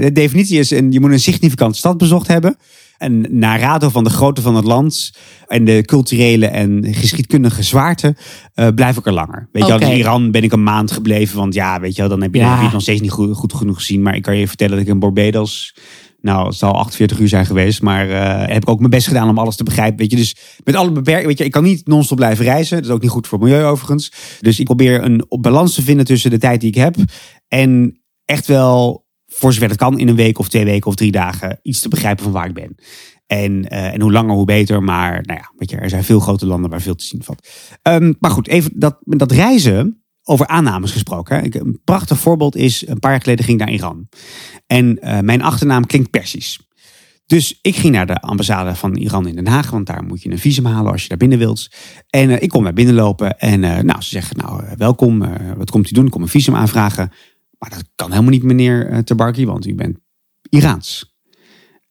de definitie is, en je moet een significante stad bezocht hebben. En naar rato van de grootte van het land en de culturele en geschiedkundige zwaarte uh, blijf ik er langer. Weet okay. je, in Iran ben ik een maand gebleven, want ja, weet je, dan heb je ja. het nog steeds niet goed, goed genoeg gezien. Maar ik kan je vertellen dat ik in Barbados, nou, het zal achtenveertig uur zijn geweest, maar uh, heb ik ook mijn best gedaan om alles te begrijpen. Weet je, dus met alle beperkingen, weet je, ik kan niet non-stop blijven reizen. Dat is ook niet goed voor het milieu overigens. Dus ik probeer een balans te vinden tussen de tijd die ik heb en echt wel, voor zover het kan, in een week of twee weken of drie dagen iets te begrijpen van waar ik ben. En, uh, en hoe langer, hoe beter. Maar nou ja, weet je, er zijn veel grote landen waar veel te zien valt. Um, maar goed, even dat, dat reizen, over aannames gesproken. Hè. Een prachtig voorbeeld is, een paar jaar geleden ging ik naar Iran. En uh, mijn achternaam klinkt Persisch. Dus ik ging naar de ambassade van Iran in Den Haag. Want daar moet je een visum halen als je daar binnen wilt. En uh, ik kom daar binnenlopen. En uh, nou, ze zeggen, nou, uh, welkom. Uh, wat komt u doen? Ik kom een visum aanvragen. Maar dat kan helemaal niet, meneer Tabarki, want u bent Iraans.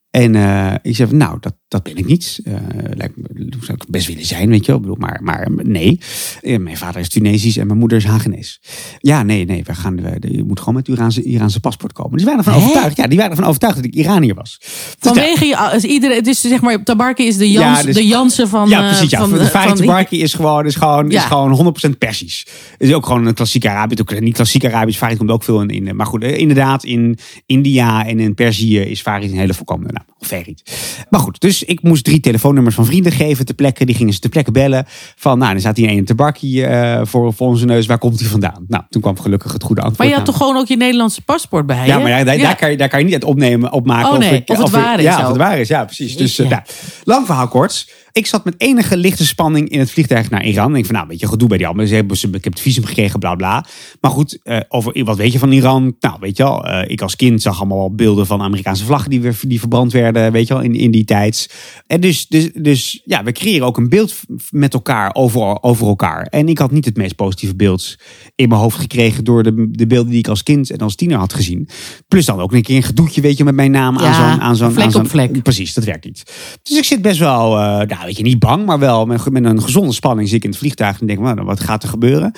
En uh, ik zei, nou, dat, dat ben ik niet. Uh, lijkt me, zou ik best willen zijn, weet je wel. Ik bedoel, maar, maar nee, mijn vader is Tunesisch en mijn moeder is Hagenees. Ja, nee, nee, wij gaan, wij, je moet gewoon met het Iraanse, Iraanse paspoort komen. Dus die waren ervan Hè? overtuigd. Ja, die waren ervan overtuigd dat ik Iranier was. Vanwege je, als iedereen, dus zeg maar, Tabarki is de Jans, ja, dus, de Jansen van... Ja, precies. Ja. Van, de Farid Tabarki is gewoon, is gewoon, ja. is gewoon honderd procent Persisch. Is ook gewoon een klassiek Arabisch. Niet klassiek Arabisch, Farid komt ook veel in, in. Maar goed, inderdaad, in India en in Perzië is Farid een hele voorkomende naam. Of Farid. Maar goed, dus ik moest drie telefoonnummers van vrienden geven ter plekke. Die gingen ze ter plekke bellen. Van, nou, dan staat hier een Tabarki uh, voor, voor onze neus. Waar komt hij vandaan? Nou, toen kwam gelukkig het goede antwoord. Maar je had toch gewoon ook je Nederlandse paspoort bij? Ja, maar ja, daar, ja. Daar, kan je, daar kan je niet uit opnemen, opmaken. Oh, nee. of, ik, of het of waar ik, is. Ja, ook. of het waar is. Ja, precies. Dus, uh, ja. Nou, lang verhaal kort. Ik zat met enige lichte spanning in het vliegtuig naar Iran. En ik denk van, nou, weet je, gedoe bij die allemaal. Ik heb het visum gekregen, bla bla. Maar goed, uh, over, wat weet je van Iran? Nou, weet je wel, uh, ik als kind zag allemaal beelden van Amerikaanse vlaggen die, we, die verbrand werden, weet je wel, in, in die tijd. En dus, dus, dus ja, we creëren ook een beeld met elkaar over, over elkaar. En ik had niet het meest positieve beeld in mijn hoofd gekregen door de, de beelden die ik als kind en als tiener had gezien. Plus dan ook een keer een gedoetje, weet je, met mijn naam ja, aan zo'n... Aan zo'n vlek aan zo'n, op vlek. Precies, dat werkt niet. Dus ik zit best wel... Uh, nou, weet je, niet bang, maar wel met, met een gezonde spanning zit ik in het vliegtuig en denk, nou, wat gaat er gebeuren?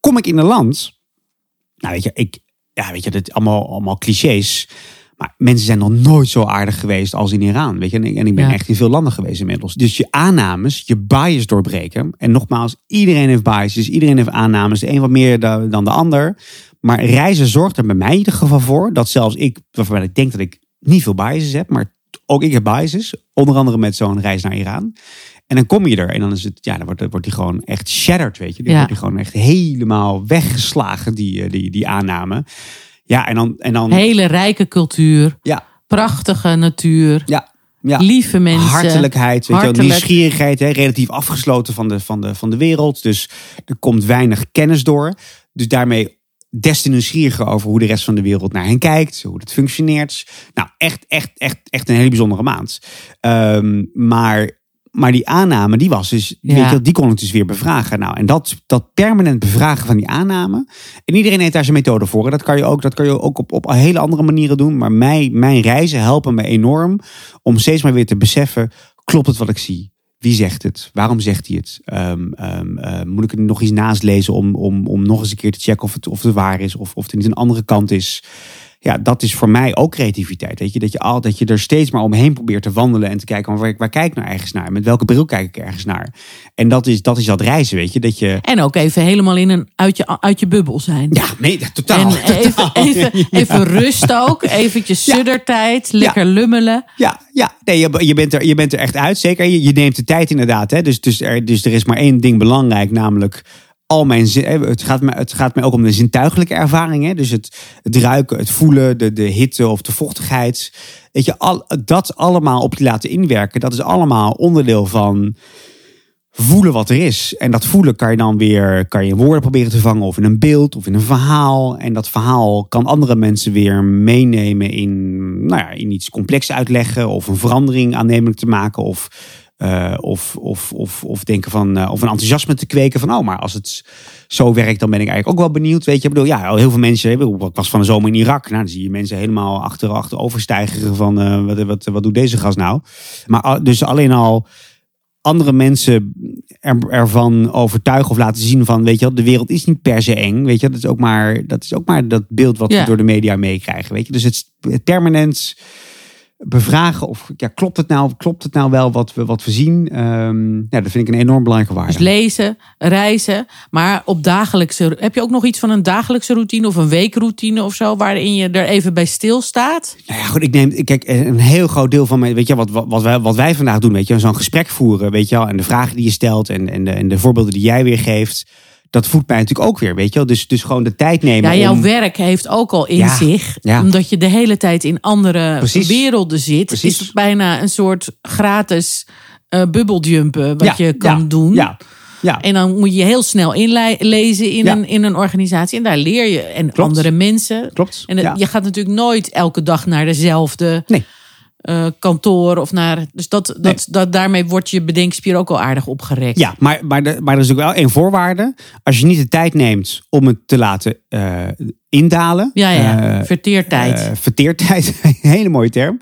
Kom ik in een land, nou weet je, ik, ja weet je, dit allemaal, allemaal clichés, maar mensen zijn nog nooit zo aardig geweest als in Iran, weet je, en ik, en ik ben ja. echt in veel landen geweest inmiddels. Dus je aannames, je bias doorbreken, en nogmaals, iedereen heeft biases, iedereen heeft aannames, de een wat meer dan, dan de ander, maar reizen zorgt er bij mij in ieder geval voor, dat zelfs ik, waarvan ik denk dat ik niet veel biases heb, maar ook ik heb biases, onder andere met zo'n reis naar Iran. En dan kom je er en dan is het, ja, dan wordt, dan wordt die gewoon echt shattered, weet je. Dan ja. wordt die gewoon echt helemaal weggeslagen, die, die, die aanname. Ja, en dan, en dan... Hele rijke cultuur, ja. prachtige natuur, ja. Ja. lieve mensen. Hartelijkheid, weet Hartelijk. je, nieuwsgierigheid, hè? Relatief afgesloten van de, van, de, van de wereld. Dus er komt weinig kennis door. Dus daarmee des te nieuwsgieriger over hoe de rest van de wereld naar hen kijkt. Hoe dat functioneert. Nou, echt, echt, echt, echt een hele bijzondere maand. Um, maar, maar die aanname, die was dus... Ja. Weet je, die kon ik dus weer bevragen. Nou, en dat, dat permanent bevragen van die aanname... En iedereen heeft daar zijn methode voor. Dat kan je ook, dat kan je ook op, op hele andere manieren doen. Maar mij, mijn reizen helpen me enorm... om steeds maar weer te beseffen... klopt het wat ik zie? Wie zegt het? Waarom zegt hij het? Um, um, uh, moet ik er nog iets naast lezen om, om, om nog eens een keer te checken of het, of het waar is? Of, of er niet een andere kant is? Ja, dat is voor mij ook creativiteit. Weet je? Dat, je al, dat je er steeds maar omheen probeert te wandelen en te kijken... waar, waar kijk ik nou ergens naar? Met welke bril kijk ik ergens naar? En dat is dat, is dat reizen, weet je? Dat je... En ook even helemaal in een, uit, je, uit je bubbel zijn. Ja, nee, totaal. En even, totaal. even, ja. even rust ook. Eventjes ja. suddertijd. Lekker ja. lummelen. Ja, ja. Nee, je, je, bent er, je bent er echt uit. Zeker, je, je neemt de tijd inderdaad. Hè? Dus, dus, er, dus er is maar één ding belangrijk, namelijk... al mijn zin, het gaat mij, het gaat mij ook om de zintuigelijke ervaringen. Dus het, het ruiken, het voelen, de, de hitte of de vochtigheid. Weet je, al, dat allemaal op je laten inwerken. Dat is allemaal onderdeel van voelen wat er is. En dat voelen kan je dan weer kan je in woorden proberen te vangen. Of in een beeld of in een verhaal. En dat verhaal kan andere mensen weer meenemen in, nou ja, in iets complex uitleggen. Of een verandering aannemelijk te maken. Of... Uh, of, of, of, of denken van, uh, of een enthousiasme te kweken van, oh, maar als het zo werkt, dan ben ik eigenlijk ook wel benieuwd. Weet je, ik bedoel, ja, heel veel mensen, ik was van de zomer in Irak, nou, dan zie je mensen helemaal achter, achteroverstijgeren van, uh, wat, wat, wat doet deze gast nou? Maar dus alleen al andere mensen er, ervan overtuigen of laten zien van, weet je wel, de wereld is niet per se eng, weet je, dat is ook maar dat, is ook maar dat beeld wat ja. we door de media meekrijgen, weet je. Dus het, het permanent bevragen of ja, klopt het nou, klopt het nou wel wat we, wat we zien? Um, ja, dat vind ik een enorm belangrijke waarde. Dus lezen, reizen, maar op dagelijkse... Heb je ook nog iets van een dagelijkse routine of een weekroutine of zo, waarin je er even bij stilstaat? Nou ja, goed, ik neem... Kijk, een heel groot deel van mijn... Weet je, wat, wat, wat, wij, wat wij vandaag doen, weet je, zo'n gesprek voeren, weet je wel, en de vragen die je stelt en, en, de, en de voorbeelden die jij weer geeft, dat voedt mij natuurlijk ook weer, weet je wel. Dus, dus gewoon de tijd nemen. Ja, jouw om... werk heeft ook al in ja, zich. Ja. Omdat je de hele tijd in andere Precies. werelden zit. Precies. Is het bijna een soort gratis uh, bubbeljumpen wat ja, je kan ja, doen. Ja, ja. En dan moet je heel snel inlezen in, ja. een, in een organisatie. En daar leer je. En Klopt. andere mensen. Klopt. En het, ja. je gaat natuurlijk nooit elke dag naar dezelfde... Nee. Uh, kantoor of naar... Dus dat, dat, nee. dat, daarmee wordt je bedenkspier ook al aardig opgerekt. Ja, maar, maar, de, maar er is ook wel één voorwaarde. Als je niet de tijd neemt om het te laten uh, indalen... Ja, ja. Uh, verteertijd. Uh, verteertijd, een hele mooie term.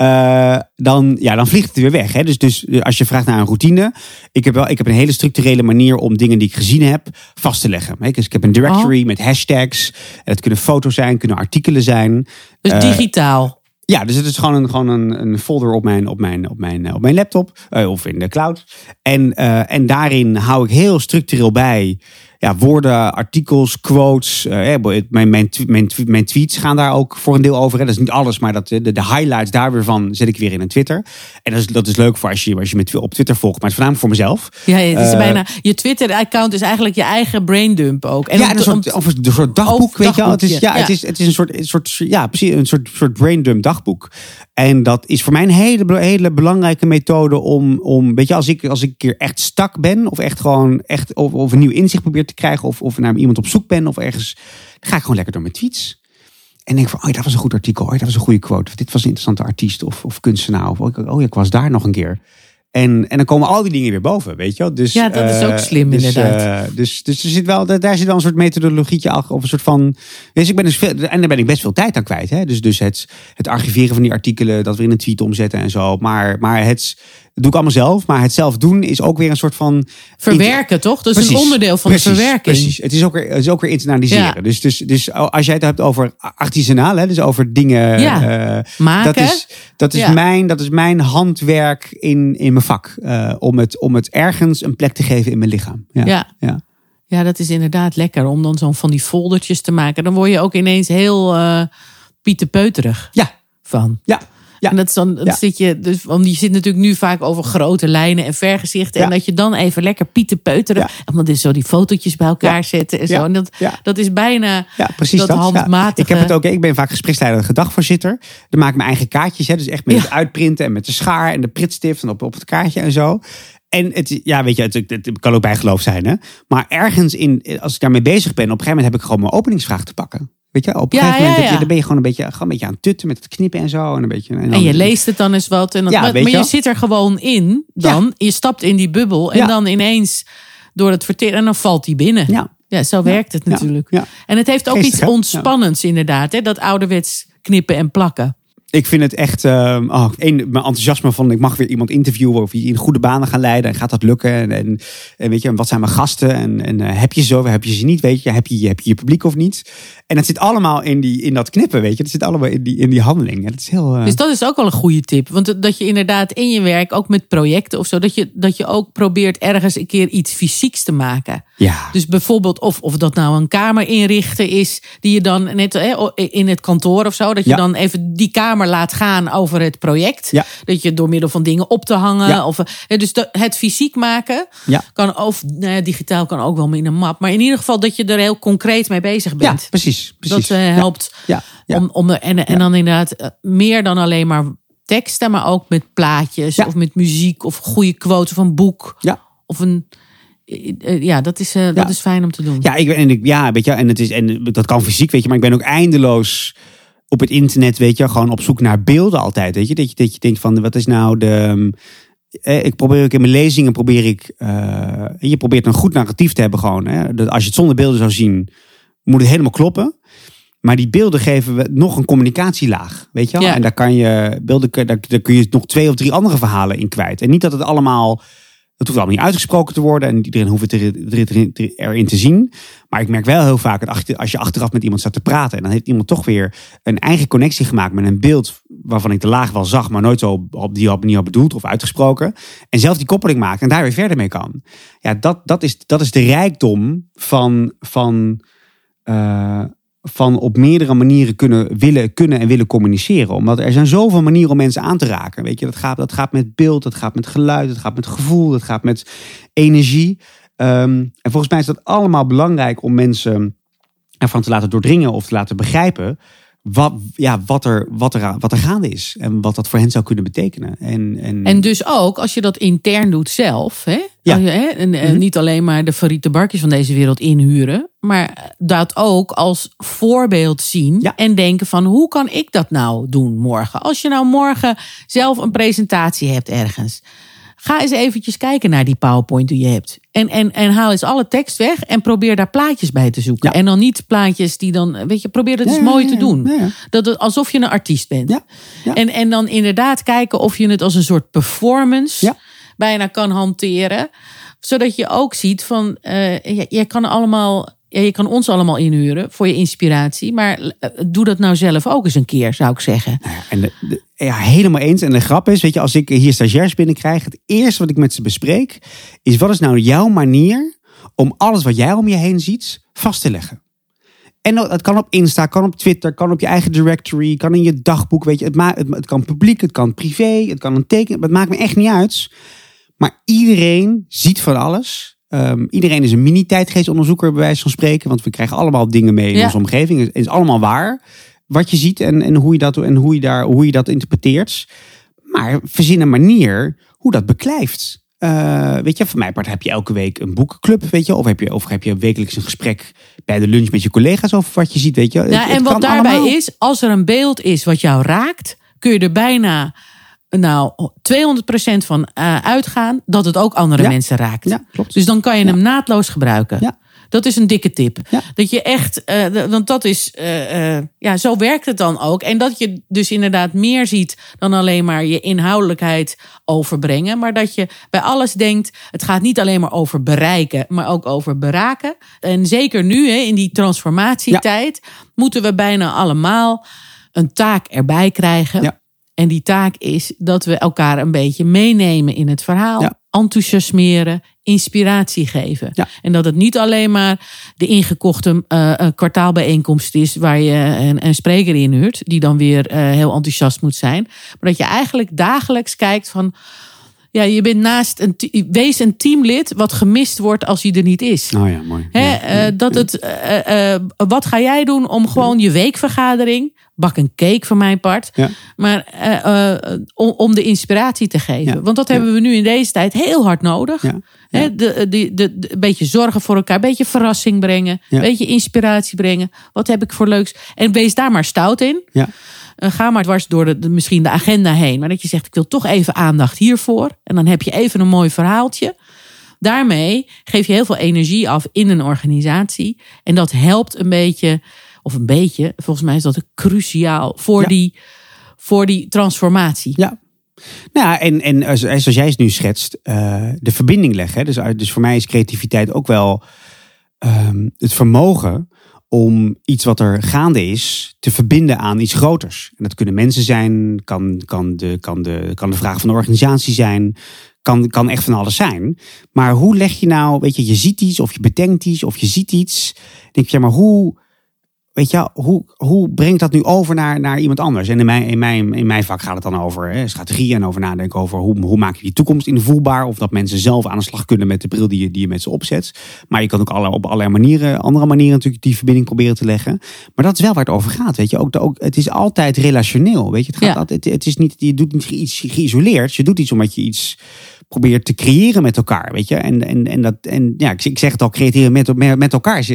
Uh, dan, ja, dan vliegt het weer weg. Hè? Dus, dus als je vraagt naar een routine... Ik heb, wel, ik heb een hele structurele manier om dingen die ik gezien heb vast te leggen. Hè? Dus ik heb een directory oh. met hashtags. Het kunnen foto's zijn, kunnen artikelen zijn. Dus uh, digitaal. Ja, dus het is gewoon een, gewoon een, een folder op mijn, op mijn, op mijn, op mijn laptop. Uh, of in de cloud. En, uh, en daarin hou ik heel structureel bij. Ja, woorden, artikels, quotes. Uh, mijn, mijn, mijn, mijn tweets gaan daar ook voor een deel over. Hè. Dat is niet alles, maar dat, de, de highlights daar weer van zet ik weer in een Twitter. En dat is, dat is leuk voor als je, als je me op Twitter volgt. Maar het is voornamelijk voor mezelf. Ja, het is uh, bijna, je Twitter-account is eigenlijk je eigen braindump ook. En ja, een soort, of een soort dagboek. Weet je, het, is, ja, ja. Het, is, het is een soort, een soort, ja, precies, een soort, soort braindump dagboek. En dat is voor mij een hele, hele belangrijke methode om, om weet je, als ik, als ik een keer echt stak ben of echt gewoon echt of, of een nieuw inzicht probeer te krijgen of, of naar iemand op zoek ben of ergens, dan ga ik gewoon lekker door mijn tweets. En denk van, oh, dat was een goed artikel, oh, dat was een goede quote, of dit was een interessante artiest of, of kunstenaar, of oh ja, ik was daar nog een keer. En, en dan komen al die dingen weer boven, weet je wel. Dus, ja, dat is ook slim uh, dus, inderdaad. Uh, dus dus er zit wel, daar zit wel een soort methodologietje achter. Of een soort van... Dus ik ben dus veel, en daar ben ik best veel tijd aan kwijt. Hè? Dus, dus het, het archiveren van die artikelen, dat we in een tweet omzetten en zo. Maar, maar het... Dat doe ik allemaal zelf, maar het zelf doen is ook weer een soort van... Verwerken, toch? Dat is precies, een onderdeel van precies, de verwerking. Precies, het is ook weer, het is ook weer internaliseren. Ja. Dus, dus, dus als jij het hebt over artisanaal, hè, dus over dingen... Ja. Uh, maken. Dat is, dat is, ja. mijn, dat is mijn handwerk in, in mijn vak. Uh, om, het, om het ergens een plek te geven in mijn lichaam. Ja. Ja. Ja. Ja, dat is inderdaad lekker om dan zo'n van die foldertjes te maken. Dan word je ook ineens heel uh, pieterpeuterig ja. van. Ja. Ja. En dat is dan, dan ja. zit je, dus, want je zit natuurlijk nu vaak over grote lijnen en vergezichten. Ja. En dat je dan even lekker pieterpeuteren. Ja. En dan dus zo die fotootjes bij elkaar ja. zetten en zo. Ja. En dat, ja. dat is bijna ja, precies dat, dat. handmatige. Ja. Ik heb het ook, ik ben vaak gespreksleider en gedagvoorzitter. Dan maak ik mijn eigen kaartjes. Hè, dus echt met ja. het uitprinten en met de schaar en de pritstift en op, op het kaartje en zo. En het, ja, weet je, het, het kan ook bijgeloof zijn. Hè? Maar ergens, in, als ik daarmee bezig ben, op een gegeven moment heb ik gewoon mijn openingsvraag te pakken. Weet je, op een ja, gegeven moment ja, ja. Dan ben je gewoon een, beetje, gewoon een beetje aan het tutten met het knippen en zo. En, een beetje, en, dan... en je leest het dan eens wat. En dan... ja, maar, maar je, je zit er gewoon in dan. Ja. Je stapt in die bubbel en ja. dan ineens door het verteren. En dan valt die binnen. Ja, ja zo ja. werkt het natuurlijk. Ja. Ja. En het heeft ook Geestig, iets hè? ontspannends ja. inderdaad. Hè? Dat ouderwets knippen en plakken. Ik vind het echt, uh, oh, een, mijn enthousiasme van ik mag weer iemand interviewen of in goede banen gaan leiden. En gaat dat lukken? En, en, en weet je, wat zijn mijn gasten? En, en uh, heb je ze, heb je ze niet? Weet je, heb je, heb je je publiek of niet? En dat zit allemaal in, die, in dat knippen, weet je. Dat zit allemaal in die, in die handeling. En dat is heel, uh... Dus dat is ook wel een goede tip. Want dat je inderdaad in je werk, ook met projecten of zo, dat je, dat je ook probeert ergens een keer iets fysieks te maken. Ja. Dus bijvoorbeeld, of, of dat nou een kamer inrichten is, die je dan net eh, in het kantoor of zo, dat je ja. dan even die kamer warmer laat gaan over het project. Ja. Dat je door middel van dingen op te hangen. Ja. Of, dus het fysiek maken. Ja. Kan, of nou ja, digitaal kan ook wel in een map. Maar in ieder geval dat je er heel concreet mee bezig bent. Ja, precies. precies. Dat uh, helpt. Ja. Ja. Om, om, en, ja. en dan inderdaad meer dan alleen maar teksten. Maar ook met plaatjes. Ja. Of met muziek. Of goede quotes van boek. Ja. Of een... Ja, dat is, uh, ja. dat is fijn om te doen. Ja, ik ben, en ik, ja weet je, en, het is, en dat kan fysiek, weet je, maar ik ben ook eindeloos op het internet, weet je, gewoon op zoek naar beelden altijd, weet je. Dat je, dat je denkt van, wat is nou de... Eh, ik probeer ook in mijn lezingen, probeer ik... Uh, je probeert een goed narratief te hebben gewoon. Hè? Dat als je het zonder beelden zou zien, moet het helemaal kloppen. Maar die beelden geven we nog een communicatielaag, weet je wel. Ja. En daar kan je beelden, daar, daar kun je nog twee of drie andere verhalen in kwijt. En niet dat het allemaal... Dat hoeft allemaal niet uitgesproken te worden. En iedereen hoeft het erin te zien. Maar ik merk wel heel vaak dat als je achteraf met iemand staat te praten. En dan heeft iemand toch weer een eigen connectie gemaakt. Met een beeld waarvan ik de laag wel zag. Maar nooit zo op die manier bedoeld of uitgesproken. En zelf die koppeling maakt. En daar weer verder mee kan. Ja, dat, dat, is, dat is de rijkdom van... van uh, van op meerdere manieren kunnen, willen, kunnen en willen communiceren. Omdat er zijn zoveel manieren om mensen aan te raken. Weet je, dat gaat, dat gaat met beeld, dat gaat met geluid, dat gaat met gevoel, dat gaat met energie. Um, en volgens mij is dat allemaal belangrijk om mensen ervan te laten doordringen of te laten begrijpen wat, ja, wat, er, wat, er, wat er gaande is. En wat dat voor hen zou kunnen betekenen. En, en... en dus ook, als je dat intern doet zelf... hè? Ja. En, en mm-hmm. niet alleen maar de Farid Tabarki's van deze wereld inhuren. Maar dat ook als voorbeeld zien. Ja. En denken van, hoe kan ik dat nou doen morgen? Als je nou morgen zelf een presentatie hebt ergens. Ga eens eventjes kijken naar die PowerPoint die je hebt. En, en, en haal eens alle tekst weg. En probeer daar plaatjes bij te zoeken. Ja. En dan niet plaatjes die dan... Weet je, probeer dat ja, eens mooi ja, ja, te doen. Ja, ja. Dat het, alsof je een artiest bent. Ja, ja. En, en dan inderdaad kijken of je het als een soort performance... Ja. bijna kan hanteren. Zodat je ook ziet van... Uh, je, je, kan allemaal, ja, je kan ons allemaal inhuren voor je inspiratie. Maar uh, doe dat nou zelf ook eens een keer, zou ik zeggen. Nou ja, en de, de, ja, helemaal eens. En de grap is, weet je, als ik hier stagiairs binnenkrijg... het eerste wat ik met ze bespreek... is wat is nou jouw manier om alles wat jij om je heen ziet vast te leggen? En dat kan op Insta, kan op Twitter, kan op je eigen directory... kan in je dagboek, weet je. Het, ma- het, het kan publiek, het kan privé, het kan een teken. Het maakt me echt niet uit... Maar iedereen ziet van alles. Um, iedereen is een mini-tijdgeestonderzoeker, bij wijze van spreken. Want we krijgen allemaal dingen mee in ja. onze omgeving. Het is allemaal waar wat je ziet en, en, hoe, je dat, en hoe, je daar, hoe je dat interpreteert. Maar verzin een manier hoe dat beklijft. Uh, weet je, voor mijn part heb je elke week een boekenclub, weet je, of heb je, of heb je wekelijks een gesprek bij de lunch met je collega's over wat je ziet, weet je. Ja, het, en het wat daarbij allemaal... is, als er een beeld is wat jou raakt, kun je er bijna... nou, tweehonderd procent van uh, uitgaan dat het ook andere ja. mensen raakt. Ja, klopt. Dus dan kan je ja. hem naadloos gebruiken. Ja. Dat is een dikke tip. Ja. Dat je echt, uh, want dat is, uh, uh, ja, zo werkt het dan ook. En dat je dus inderdaad meer ziet dan alleen maar je inhoudelijkheid overbrengen. Maar dat je bij alles denkt, het gaat niet alleen maar over bereiken, maar ook over beraken. En zeker nu, hè, in die transformatietijd, ja. moeten we bijna allemaal een taak erbij krijgen. Ja. En die taak is dat we elkaar een beetje meenemen in het verhaal. Ja. Enthousiasmeren, inspiratie geven. Ja. En dat het niet alleen maar de ingekochte uh, kwartaalbijeenkomst is... waar je een, een spreker inhuurt, die dan weer uh, heel enthousiast moet zijn. Maar dat je eigenlijk dagelijks kijkt van... Ja, je bent naast een te- wees een teamlid wat gemist wordt als hij er niet is. Oh ja, mooi. Hè, ja. Uh, dat het, uh, uh, wat ga jij doen om gewoon je weekvergadering, bak een cake van mijn part, ja. maar uh, uh, om, om de inspiratie te geven. Ja. Want dat ja. hebben we nu in deze tijd heel hard nodig. Ja. Ja. Hè, de, de, de, de, een beetje zorgen voor elkaar, een beetje verrassing brengen, ja. een beetje inspiratie brengen. Wat heb ik voor leuks? En wees daar maar stout in. Ja. Ga maar dwars door de, de, misschien de agenda heen. Maar dat je zegt, ik wil toch even aandacht hiervoor. En dan heb je even een mooi verhaaltje. Daarmee geef je heel veel energie af in een organisatie. En dat helpt een beetje, of een beetje. Volgens mij is dat cruciaal voor, ja. die, voor die transformatie. Ja. Nou, en, en zoals jij het nu schetst, uh, de verbinding leggen. Dus, dus voor mij is creativiteit ook wel uh, het vermogen... om iets wat er gaande is te verbinden aan iets groters. En dat kunnen mensen zijn, kan, kan, de, kan, de, kan de vraag van de organisatie zijn... Kan, kan echt van alles zijn. Maar hoe leg je nou, weet je, je ziet iets of je bedenkt iets... of je ziet iets, denk je, ja, maar hoe... Weet je, hoe, hoe breng ik dat nu over naar, naar iemand anders? En in mijn, in, mijn, in mijn vak gaat het dan over hè, strategieën en over nadenken over hoe, hoe maak je die toekomst invoelbaar. Of dat mensen zelf aan de slag kunnen met de bril die je, die je met ze opzet. Maar je kan ook alle, op allerlei manieren, andere manieren natuurlijk die verbinding proberen te leggen. Maar dat is wel waar het over gaat. Weet je, ook, de, ook, het is altijd relationeel. Weet je, het gaat ja. altijd, het is niet, je doet niet iets geïsoleerd. Je doet iets omdat je iets probeert te creëren met elkaar. Weet je, en, en, en, dat, en ja, ik zeg het al, creëren met, met, met elkaar. Ik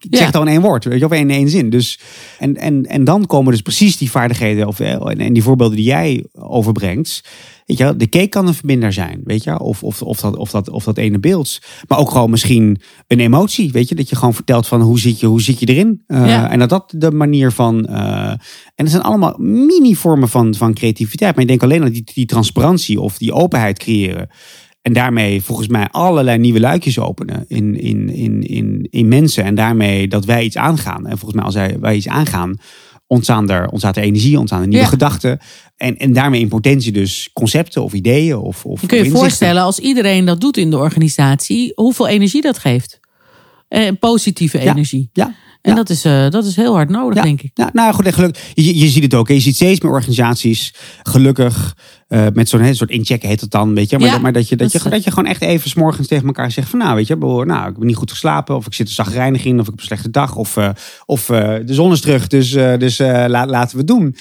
Ik zeg het al in één woord, weet je, of in één zin. Dus, en, en, en dan komen dus precies die vaardigheden of, en die voorbeelden die jij overbrengt. Weet je, de cake kan een verbinder zijn, weet je, of, of, of, dat, of, dat, of dat ene beeld. Maar ook gewoon misschien een emotie, weet je, dat je gewoon vertelt van hoe zit je, hoe zit je erin. Uh, ja. En dat dat de manier van, uh, en dat zijn allemaal mini-vormen van, van creativiteit. Maar ik denk alleen dat die, die transparantie of die openheid creëren. En daarmee volgens mij allerlei nieuwe luikjes openen in, in, in, in, in mensen. En daarmee dat wij iets aangaan. En volgens mij als wij, wij iets aangaan, ontstaan er, ontstaat er energie, ontstaan er nieuwe ja. gedachten. En, en daarmee in potentie dus concepten of ideeën. Of, of je kunt je voorstellen als iedereen dat doet in de organisatie, hoeveel energie dat geeft. Eh, positieve energie. Ja, ja. En ja. dat, is, uh, dat is heel hard nodig, ja. denk ik. Ja, nou goed, en gelukkig. Je, je ziet het ook. Je ziet steeds meer organisaties, gelukkig, uh, met zo'n soort inchecken heet het dan, weet je. Maar, ja, dat, maar dat, je, dat, dat, je, dat je gewoon echt even 's morgens tegen elkaar zegt van nou, weet je, nou, ik ben niet goed geslapen. Of ik zit er zagrijnig in. Of ik heb een slechte dag. Of, uh, of uh, de zon is terug, dus, uh, dus uh, la, laten we het doen. En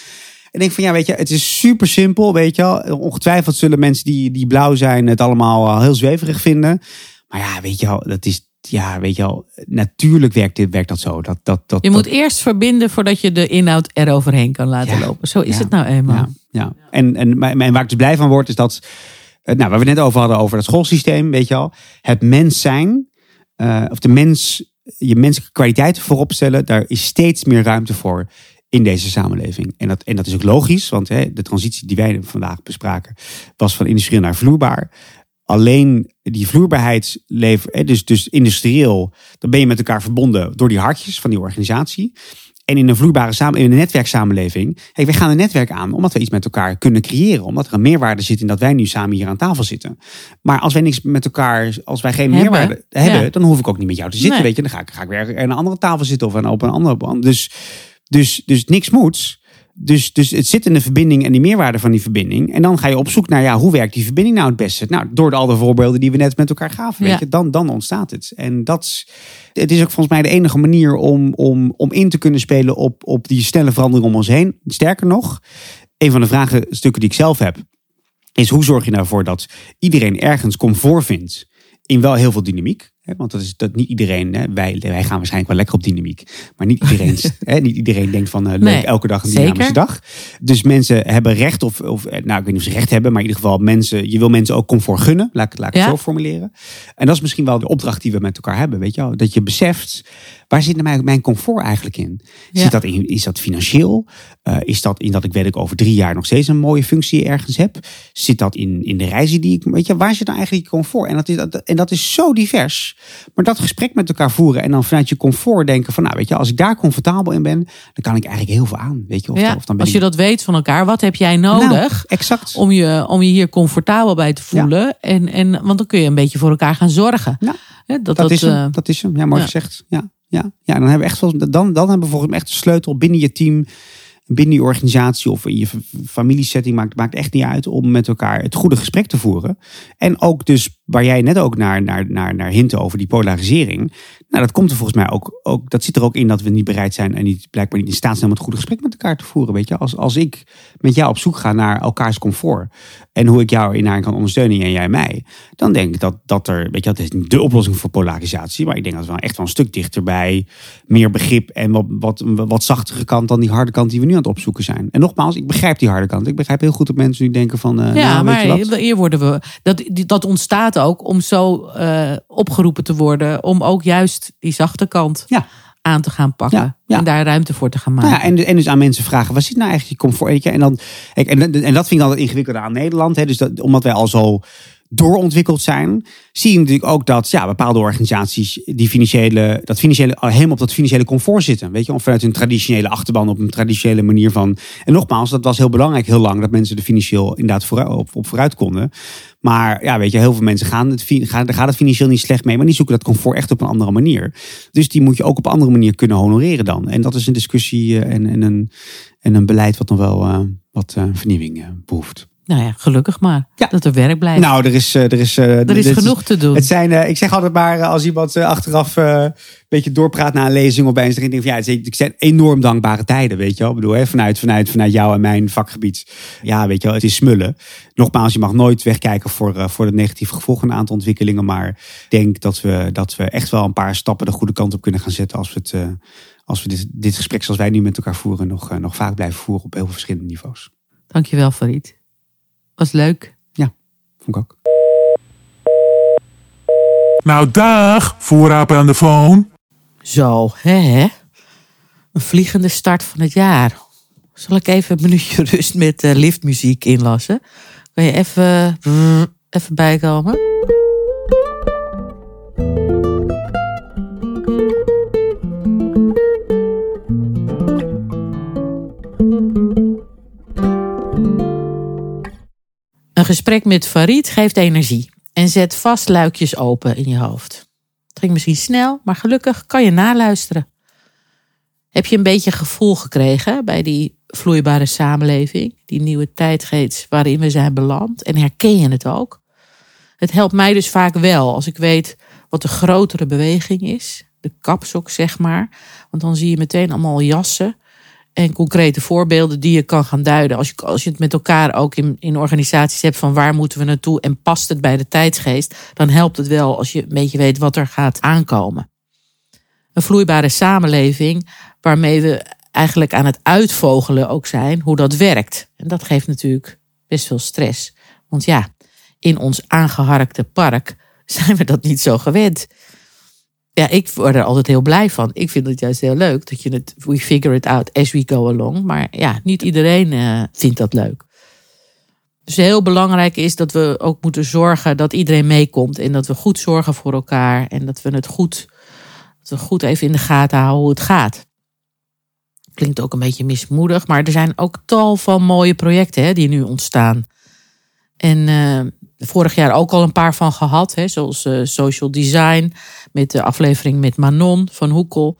ik denk van ja, weet je, het is super simpel, weet je wel. Ongetwijfeld zullen mensen die, die blauw zijn het allemaal heel zweverig vinden. Maar ja, weet je wel, dat is... Ja, weet je wel, natuurlijk werkt, werkt dat zo. Dat, dat, dat, je moet dat... eerst verbinden voordat je de inhoud eroverheen kan laten ja, lopen. Zo is ja, het nou eenmaal. Ja, ja. En, en, en waar ik dus blij van word is dat... Nou, waar we het net over hadden, over dat schoolsysteem, weet je wel. Het mens zijn, uh, of de mens, je menselijke kwaliteiten voorop stellen... daar is steeds meer ruimte voor in deze samenleving. En dat, en dat is ook logisch, want hè, de transitie die wij vandaag bespraken... was van industrieel naar vloeibaar... Alleen die vloeibaarheid levert, dus, dus industrieel, dan ben je met elkaar verbonden door die hartjes van die organisatie. En in een vloeibare samen, in een netwerksamenleving, hey, wij gaan een netwerk aan omdat we iets met elkaar kunnen creëren. Omdat er een meerwaarde zit in dat wij nu samen hier aan tafel zitten. Maar als wij niks met elkaar, als wij geen hebben. meerwaarde hebben, ja. dan hoef ik ook niet met jou te zitten. Nee. Weet je, dan ga ik, ga ik weer aan een andere tafel zitten of op een andere band. Dus, dus, dus niks moet. Dus, dus het zit in de verbinding en die meerwaarde van die verbinding. En dan ga je op zoek naar, ja, hoe werkt die verbinding nou het beste? Nou, door al de voorbeelden die we net met elkaar gaven, weet ja. je, dan, dan ontstaat het. En dat het is ook volgens mij de enige manier om, om, om in te kunnen spelen op, op die snelle verandering om ons heen. Sterker nog, een van de vraagstukken die ik zelf heb, is hoe zorg je ervoor nou dat iedereen ergens comfort vindt in wel heel veel dynamiek? Want dat is dat niet iedereen, hè, wij, wij gaan waarschijnlijk wel lekker op dynamiek. Maar niet iedereen, hè, niet iedereen denkt van uh, leuk, nee, elke dag een dynamische zeker? dag. Dus mensen hebben recht, of, of nou ik weet niet of ze recht hebben. Maar in ieder geval, mensen, je wil mensen ook comfort gunnen. Laat, laat ik ja. het zo formuleren. En dat is misschien wel de opdracht die we met elkaar hebben. Weet je wel? Dat je beseft, waar zit nou mijn comfort eigenlijk in? Ja. Zit dat in is dat financieel? Uh, is dat in dat ik weet dat ik over drie jaar nog steeds een mooie functie ergens heb? Zit dat in, in de reizen die ik... Weet je, waar zit nou eigenlijk je comfort? En dat is, dat, en dat is zo divers. Maar dat gesprek met elkaar voeren en dan vanuit je comfort denken van, nou weet je, als ik daar comfortabel in ben, dan kan ik eigenlijk heel veel aan. Weet je, of ja, dan, of dan ben als je ik... dat weet van elkaar, wat heb jij nodig nou, exact. Om, je, om je hier comfortabel bij te voelen? Ja. En, en, want dan kun je een beetje voor elkaar gaan zorgen. Ja, dat, dat, dat, is uh... hem, dat is hem. Ja, mooi ja. gezegd. Ja, ja. ja dan, hebben we echt, dan, dan hebben we volgens mij echt de sleutel binnen je team, binnen je organisatie of in je familiesetting, maakt, maakt echt niet uit om met elkaar het goede gesprek te voeren. En ook dus, waar jij net ook naar, naar, naar, naar hinten over die polarisering. Nou, dat komt er volgens mij ook, ook, dat zit er ook in dat we niet bereid zijn en niet, blijkbaar niet in staat zijn om het goede gesprek met elkaar te voeren. Weet je, als, als ik met jou op zoek ga naar elkaars comfort en hoe ik jou in haar kan ondersteunen en jij mij, dan denk ik dat, dat er, weet je, dat is niet de oplossing voor polarisatie, maar ik denk dat we echt wel een stuk dichterbij meer begrip en wat, wat, wat zachtere kant dan die harde kant die we nu aan het opzoeken zijn. En nogmaals, ik begrijp die harde kant. Ik begrijp heel goed dat mensen nu denken van, uh, ja, nou, weet maar je wat? Hier worden we, dat, dat ontstaat ook om zo uh, opgeroepen te worden, om ook juist die zachte kant ja. aan te gaan pakken. Ja, ja. En daar ruimte voor te gaan maken. Nou ja, en, en dus aan mensen vragen, wat zit nou eigenlijk je comfort? En, dan, en, en dat vind ik altijd ingewikkeld aan Nederland. Hè, dus dat, omdat wij al zo doorontwikkeld zijn, zie je natuurlijk ook dat ja, bepaalde organisaties die financiële, dat financiële, helemaal op dat financiële comfort zitten. Weet je, of vanuit hun traditionele achterban op een traditionele manier van. En nogmaals, dat was heel belangrijk, heel lang, dat mensen er financieel inderdaad vooruit, op, op vooruit konden. Maar ja, weet je, heel veel mensen gaan het, gaan, gaat het financieel niet slecht mee, maar die zoeken dat comfort echt op een andere manier. Dus die moet je ook op een andere manier kunnen honoreren dan. En dat is een discussie en, en, een, en een beleid wat nog wel uh, wat uh, vernieuwing uh, behoeft. Nou ja, gelukkig maar. Ja. Dat er werk blijft. Nou, er is, er is, er is, er is genoeg te doen. Het zijn, ik zeg altijd maar, als iemand achteraf een beetje doorpraat na een lezing of bij een ding, denk ik van, ja, het zijn enorm dankbare tijden, weet je wel. Ik bedoel, hè, vanuit, vanuit, vanuit jou en mijn vakgebied. Ja, weet je wel, het is smullen. Nogmaals, je mag nooit wegkijken voor, voor de negatieve gevolgen van een aantal ontwikkelingen. Maar ik denk dat we, dat we echt wel een paar stappen de goede kant op kunnen gaan zetten als we het, als we dit, dit gesprek zoals wij nu met elkaar voeren, nog, nog vaak blijven voeren op heel veel verschillende niveaus. Dankjewel, Farid. Was leuk. Ja, vond ik ook. Nou, dag, voorrapen aan de phone. Zo, hè? Een vliegende start van het jaar. Zal ik even een minuutje rust met uh, liftmuziek inlassen? Kun je even, uh, even bijkomen? Een gesprek met Farid geeft energie en zet vast luikjes open in je hoofd. Het ging misschien snel, maar gelukkig kan je naluisteren. Heb je een beetje gevoel gekregen bij die vloeibare samenleving, die nieuwe tijdgeest waarin we zijn beland? En herken je het ook? Het helpt mij dus vaak wel als ik weet wat de grotere beweging is, de kapstok zeg maar, want dan zie je meteen allemaal jassen. En concrete voorbeelden die je kan gaan duiden. Als je, als je het met elkaar ook in, in organisaties hebt van waar moeten we naartoe en past het bij de tijdsgeest, dan helpt het wel als je een beetje weet wat er gaat aankomen. Een vloeibare samenleving waarmee we eigenlijk aan het uitvogelen ook zijn hoe dat werkt. En dat geeft natuurlijk best veel stress. Want ja, in ons aangeharkte park zijn we dat niet zo gewend. Ja, ik word er altijd heel blij van. Ik vind het juist heel leuk dat je het... We figure it out as we go along. Maar ja, niet iedereen uh, vindt dat leuk. Dus heel belangrijk is dat we ook moeten zorgen dat iedereen meekomt. En dat we goed zorgen voor elkaar. En dat we het goed, dat we goed even in de gaten houden hoe het gaat. Klinkt ook een beetje mismoedig. Maar er zijn ook tal van mooie projecten hè, die nu ontstaan. En... Uh, vorig jaar ook al een paar van gehad. Hè, zoals uh, Social Design. Met de aflevering met Manon van Hoekel.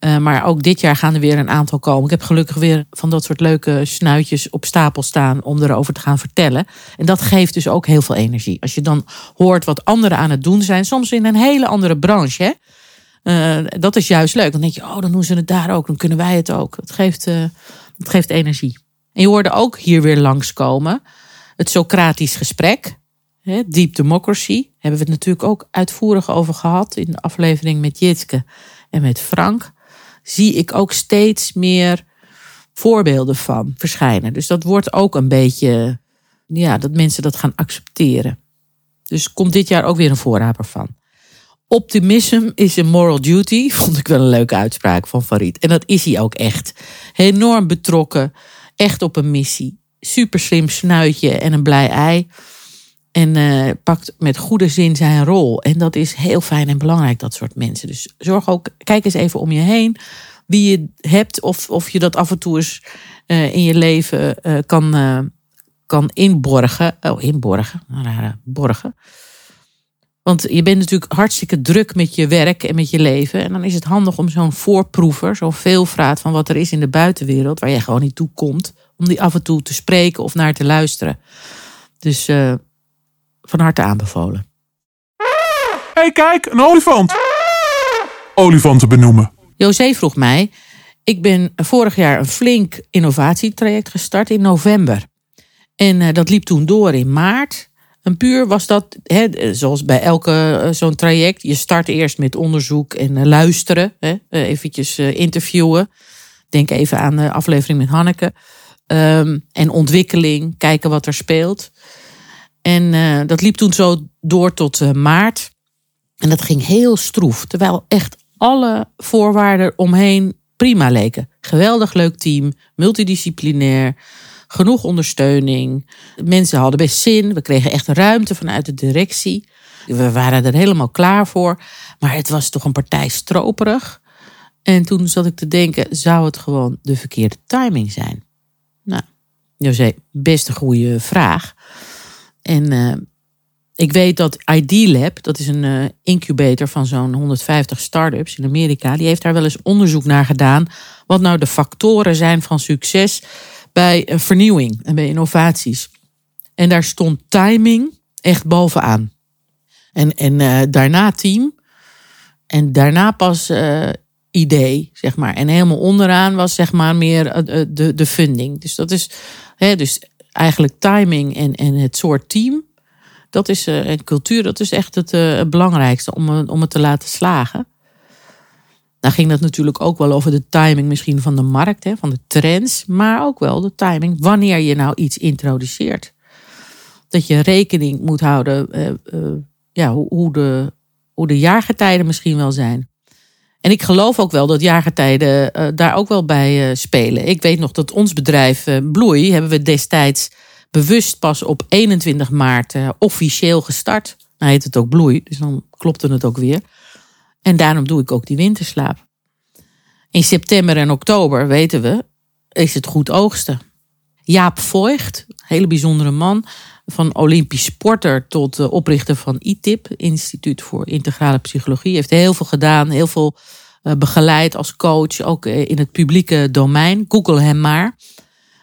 Uh, maar ook dit jaar gaan er weer een aantal komen. Ik heb gelukkig weer van dat soort leuke snuitjes op stapel staan. Om erover te gaan vertellen. En dat geeft dus ook heel veel energie. Als je dan hoort wat anderen aan het doen zijn. Soms in een hele andere branche. Hè. Uh, dat is juist leuk. Dan denk je, oh, dan doen ze het daar ook. Dan kunnen wij het ook. Het geeft, uh, het geeft energie. En je hoorde ook hier weer langskomen. Het Socratisch gesprek. Deep Democracy, hebben we het natuurlijk ook uitvoerig over gehad in de aflevering met Jitske en met Frank. Zie ik ook steeds meer voorbeelden van verschijnen. Dus dat wordt ook een beetje, ja, dat mensen dat gaan accepteren. Dus komt dit jaar ook weer een voorraper van. Optimism is a moral duty, vond ik wel een leuke uitspraak van Farid. En dat is hij ook echt. Enorm betrokken, echt op een missie. Super slim snuitje en een blij ei. En uh, pakt met goede zin zijn rol. En dat is heel fijn en belangrijk, dat soort mensen. Dus zorg ook, kijk eens even om je heen. Wie je hebt of, of je dat af en toe eens uh, in je leven uh, kan, uh, kan inborgen. Oh, inborgen. Rare borgen. Want je bent natuurlijk hartstikke druk met je werk en met je leven. En dan is het handig om zo'n voorproever, zo'n veelvraat van wat er is in de buitenwereld, waar jij gewoon niet toe komt, om die af en toe te spreken of naar te luisteren. Dus... Uh, van harte aanbevolen. Hé, hey, kijk, een olifant. Olifanten benoemen. José vroeg mij, ik ben vorig jaar een flink innovatietraject gestart in november. En uh, dat liep toen door in maart. En puur was dat, hè, zoals bij elke uh, zo'n traject, je start eerst met onderzoek en uh, luisteren. Hè, uh, eventjes uh, interviewen. Denk even aan de aflevering met Hanneke. Um, en ontwikkeling, kijken wat er speelt. En uh, dat liep toen zo door tot uh, maart. En dat ging heel stroef. Terwijl echt alle voorwaarden omheen prima leken. Geweldig leuk team. Multidisciplinair. genoeg ondersteuning. Mensen hadden best zin. We kregen echt ruimte vanuit de directie. We waren er helemaal klaar voor. Maar het was toch een partij stroperig. En toen zat ik te denken, zou het gewoon de verkeerde timing zijn? Nou, José, best een goede vraag. En uh, ik weet dat I D Lab, dat is een uh, incubator van zo'n honderdvijftig start-ups in Amerika, die heeft daar wel eens onderzoek naar gedaan wat nou de factoren zijn van succes bij uh, vernieuwing en bij innovaties. En daar stond timing echt bovenaan. En, en uh, daarna team. En daarna pas uh, idee, zeg maar. En helemaal onderaan was zeg maar meer uh, de, de funding. Dus dat is hè, dus eigenlijk timing en, en het soort team. Dat is, uh, en cultuur, dat is echt het, uh, het belangrijkste om, om het te laten slagen. Nou ging dat natuurlijk ook wel over de timing misschien van de markt, hè, van de trends. Maar ook wel de timing wanneer je nou iets introduceert. Dat je rekening moet houden... Uh, uh, Ja, hoe de, hoe de jaargetijden misschien wel zijn. En ik geloof ook wel dat jaargetijden uh, daar ook wel bij uh, spelen. Ik weet nog dat ons bedrijf uh, Bloei... hebben we destijds bewust pas op eenentwintig maart uh, officieel gestart. Nou heet het ook Bloei, dus dan klopte het ook weer. En daarom doe ik ook die winterslaap. In september en oktober, weten we, is het goed oogsten. Jaap Voigt, hele bijzondere man... van Olympisch sporter tot de oprichter van I T I P, Instituut voor Integrale Psychologie. Heeft heel veel gedaan, heel veel begeleid als coach, ook in het publieke domein. Google hem maar.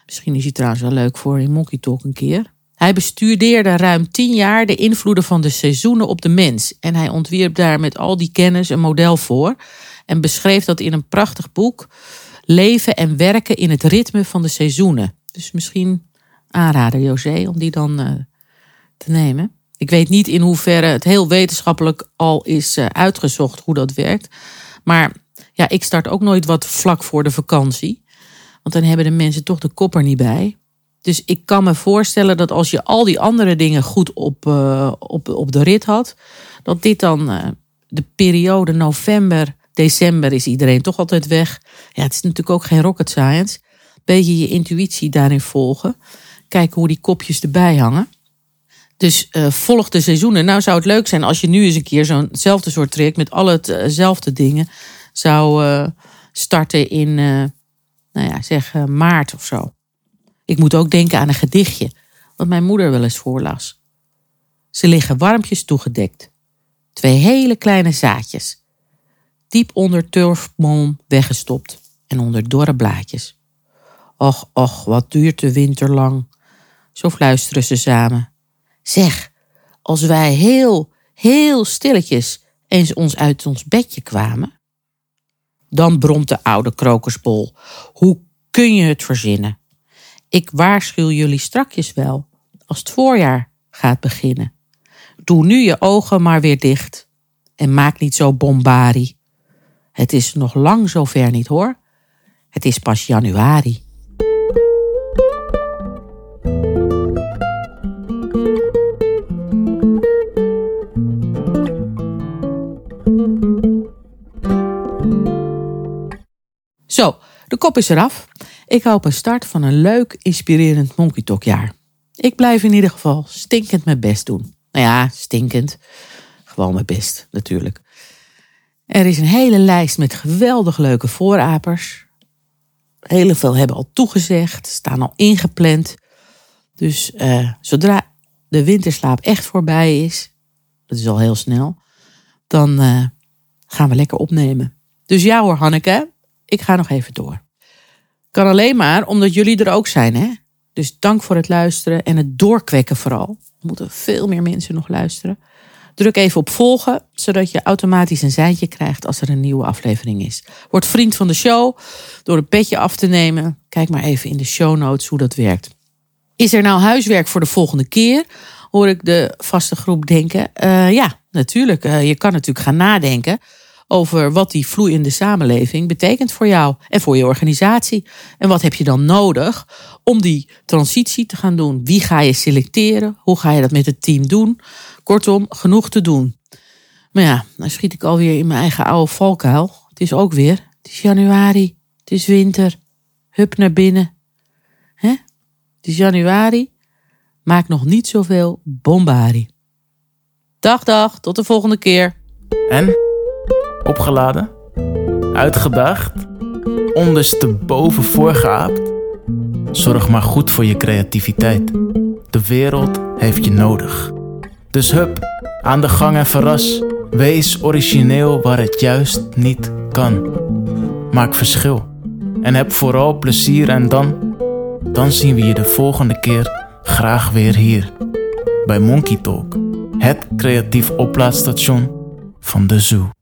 Misschien is hij trouwens wel leuk voor in Monkey Talk een keer. Hij bestudeerde ruim tien jaar de invloeden van de seizoenen op de mens. En hij ontwierp daar met al die kennis een model voor. En beschreef dat in een prachtig boek. Leven en werken in het ritme van de seizoenen. Dus misschien... aanrader, José, om die dan uh, te nemen. Ik weet niet in hoeverre het heel wetenschappelijk al is uh, uitgezocht hoe dat werkt. Maar ja, ik start ook nooit wat vlak voor de vakantie. Want dan hebben de mensen toch de kop er niet bij. Dus ik kan me voorstellen dat als je al die andere dingen goed op, uh, op, op de rit had... dat dit dan uh, de periode november, december is iedereen toch altijd weg. Ja, het is natuurlijk ook geen rocket science. Beetje je intuïtie daarin volgen... Kijken hoe die kopjes erbij hangen. Dus uh, volg de seizoenen. Nou zou het leuk zijn als je nu eens een keer zo'nzelfde soort traject... met al hetzelfde uh dingen zou uh, starten in uh, nou ja, zeg, uh, maart of zo. Ik moet ook denken aan een gedichtje... wat mijn moeder wel eens voorlas. Ze liggen warmpjes toegedekt. Twee hele kleine zaadjes. Diep onder turfboom weggestopt en onder dorre blaadjes. Och, och, wat duurt de winter lang... Zo fluisteren ze samen. Zeg, als wij heel, heel stilletjes eens ons uit ons bedje kwamen. Dan bromt de oude krokusbol. Hoe kun je het verzinnen? Ik waarschuw jullie strakjes wel, als het voorjaar gaat beginnen. Doe nu je ogen maar weer dicht en maak niet zo bombari. Het is nog lang zover niet hoor. Het is pas januari. Zo, de kop is eraf. Ik hoop een start van een leuk, inspirerend Monkey Talk jaar. Ik blijf in ieder geval stinkend mijn best doen. Nou ja, stinkend. Gewoon mijn best, natuurlijk. Er is een hele lijst met geweldig leuke voorapers. Heel veel hebben al toegezegd, staan al ingepland. Dus uh, zodra de winterslaap echt voorbij is, dat is al heel snel, dan uh, gaan we lekker opnemen. Dus ja hoor, Hanneke... ik ga nog even door. Kan alleen maar omdat jullie er ook zijn, hè? Dus dank voor het luisteren en het doorkwekken vooral. Er moeten veel meer mensen nog luisteren. Druk even op volgen, zodat je automatisch een seintje krijgt als er een nieuwe aflevering is. Word vriend van de show door een petje af te nemen. Kijk maar even in de show notes hoe dat werkt. Is er nou huiswerk voor de volgende keer? Hoor ik de vaste groep denken. Uh, ja, natuurlijk. Uh, je kan natuurlijk gaan nadenken... over wat die vloeiende samenleving betekent voor jou en voor je organisatie. En wat heb je dan nodig om die transitie te gaan doen? Wie ga je selecteren? Hoe ga je dat met het team doen? Kortom, genoeg te doen. Maar ja, dan schiet ik alweer in mijn eigen oude valkuil. Het is ook weer, het is januari, het is winter. Hup naar binnen. Hè? Dus januari maakt nog niet zoveel bombari. Dag, dag, tot de volgende keer. En? Opgeladen? Uitgedaagd? Ondersteboven voorgeaapt? Zorg maar goed voor je creativiteit. De wereld heeft je nodig. Dus hup, aan de gang en verras. Wees origineel waar het juist niet kan. Maak verschil. En heb vooral plezier en dan... Dan zien we je de volgende keer graag weer hier. Bij Monkey Talk. Het creatief oplaadstation van De Zoel.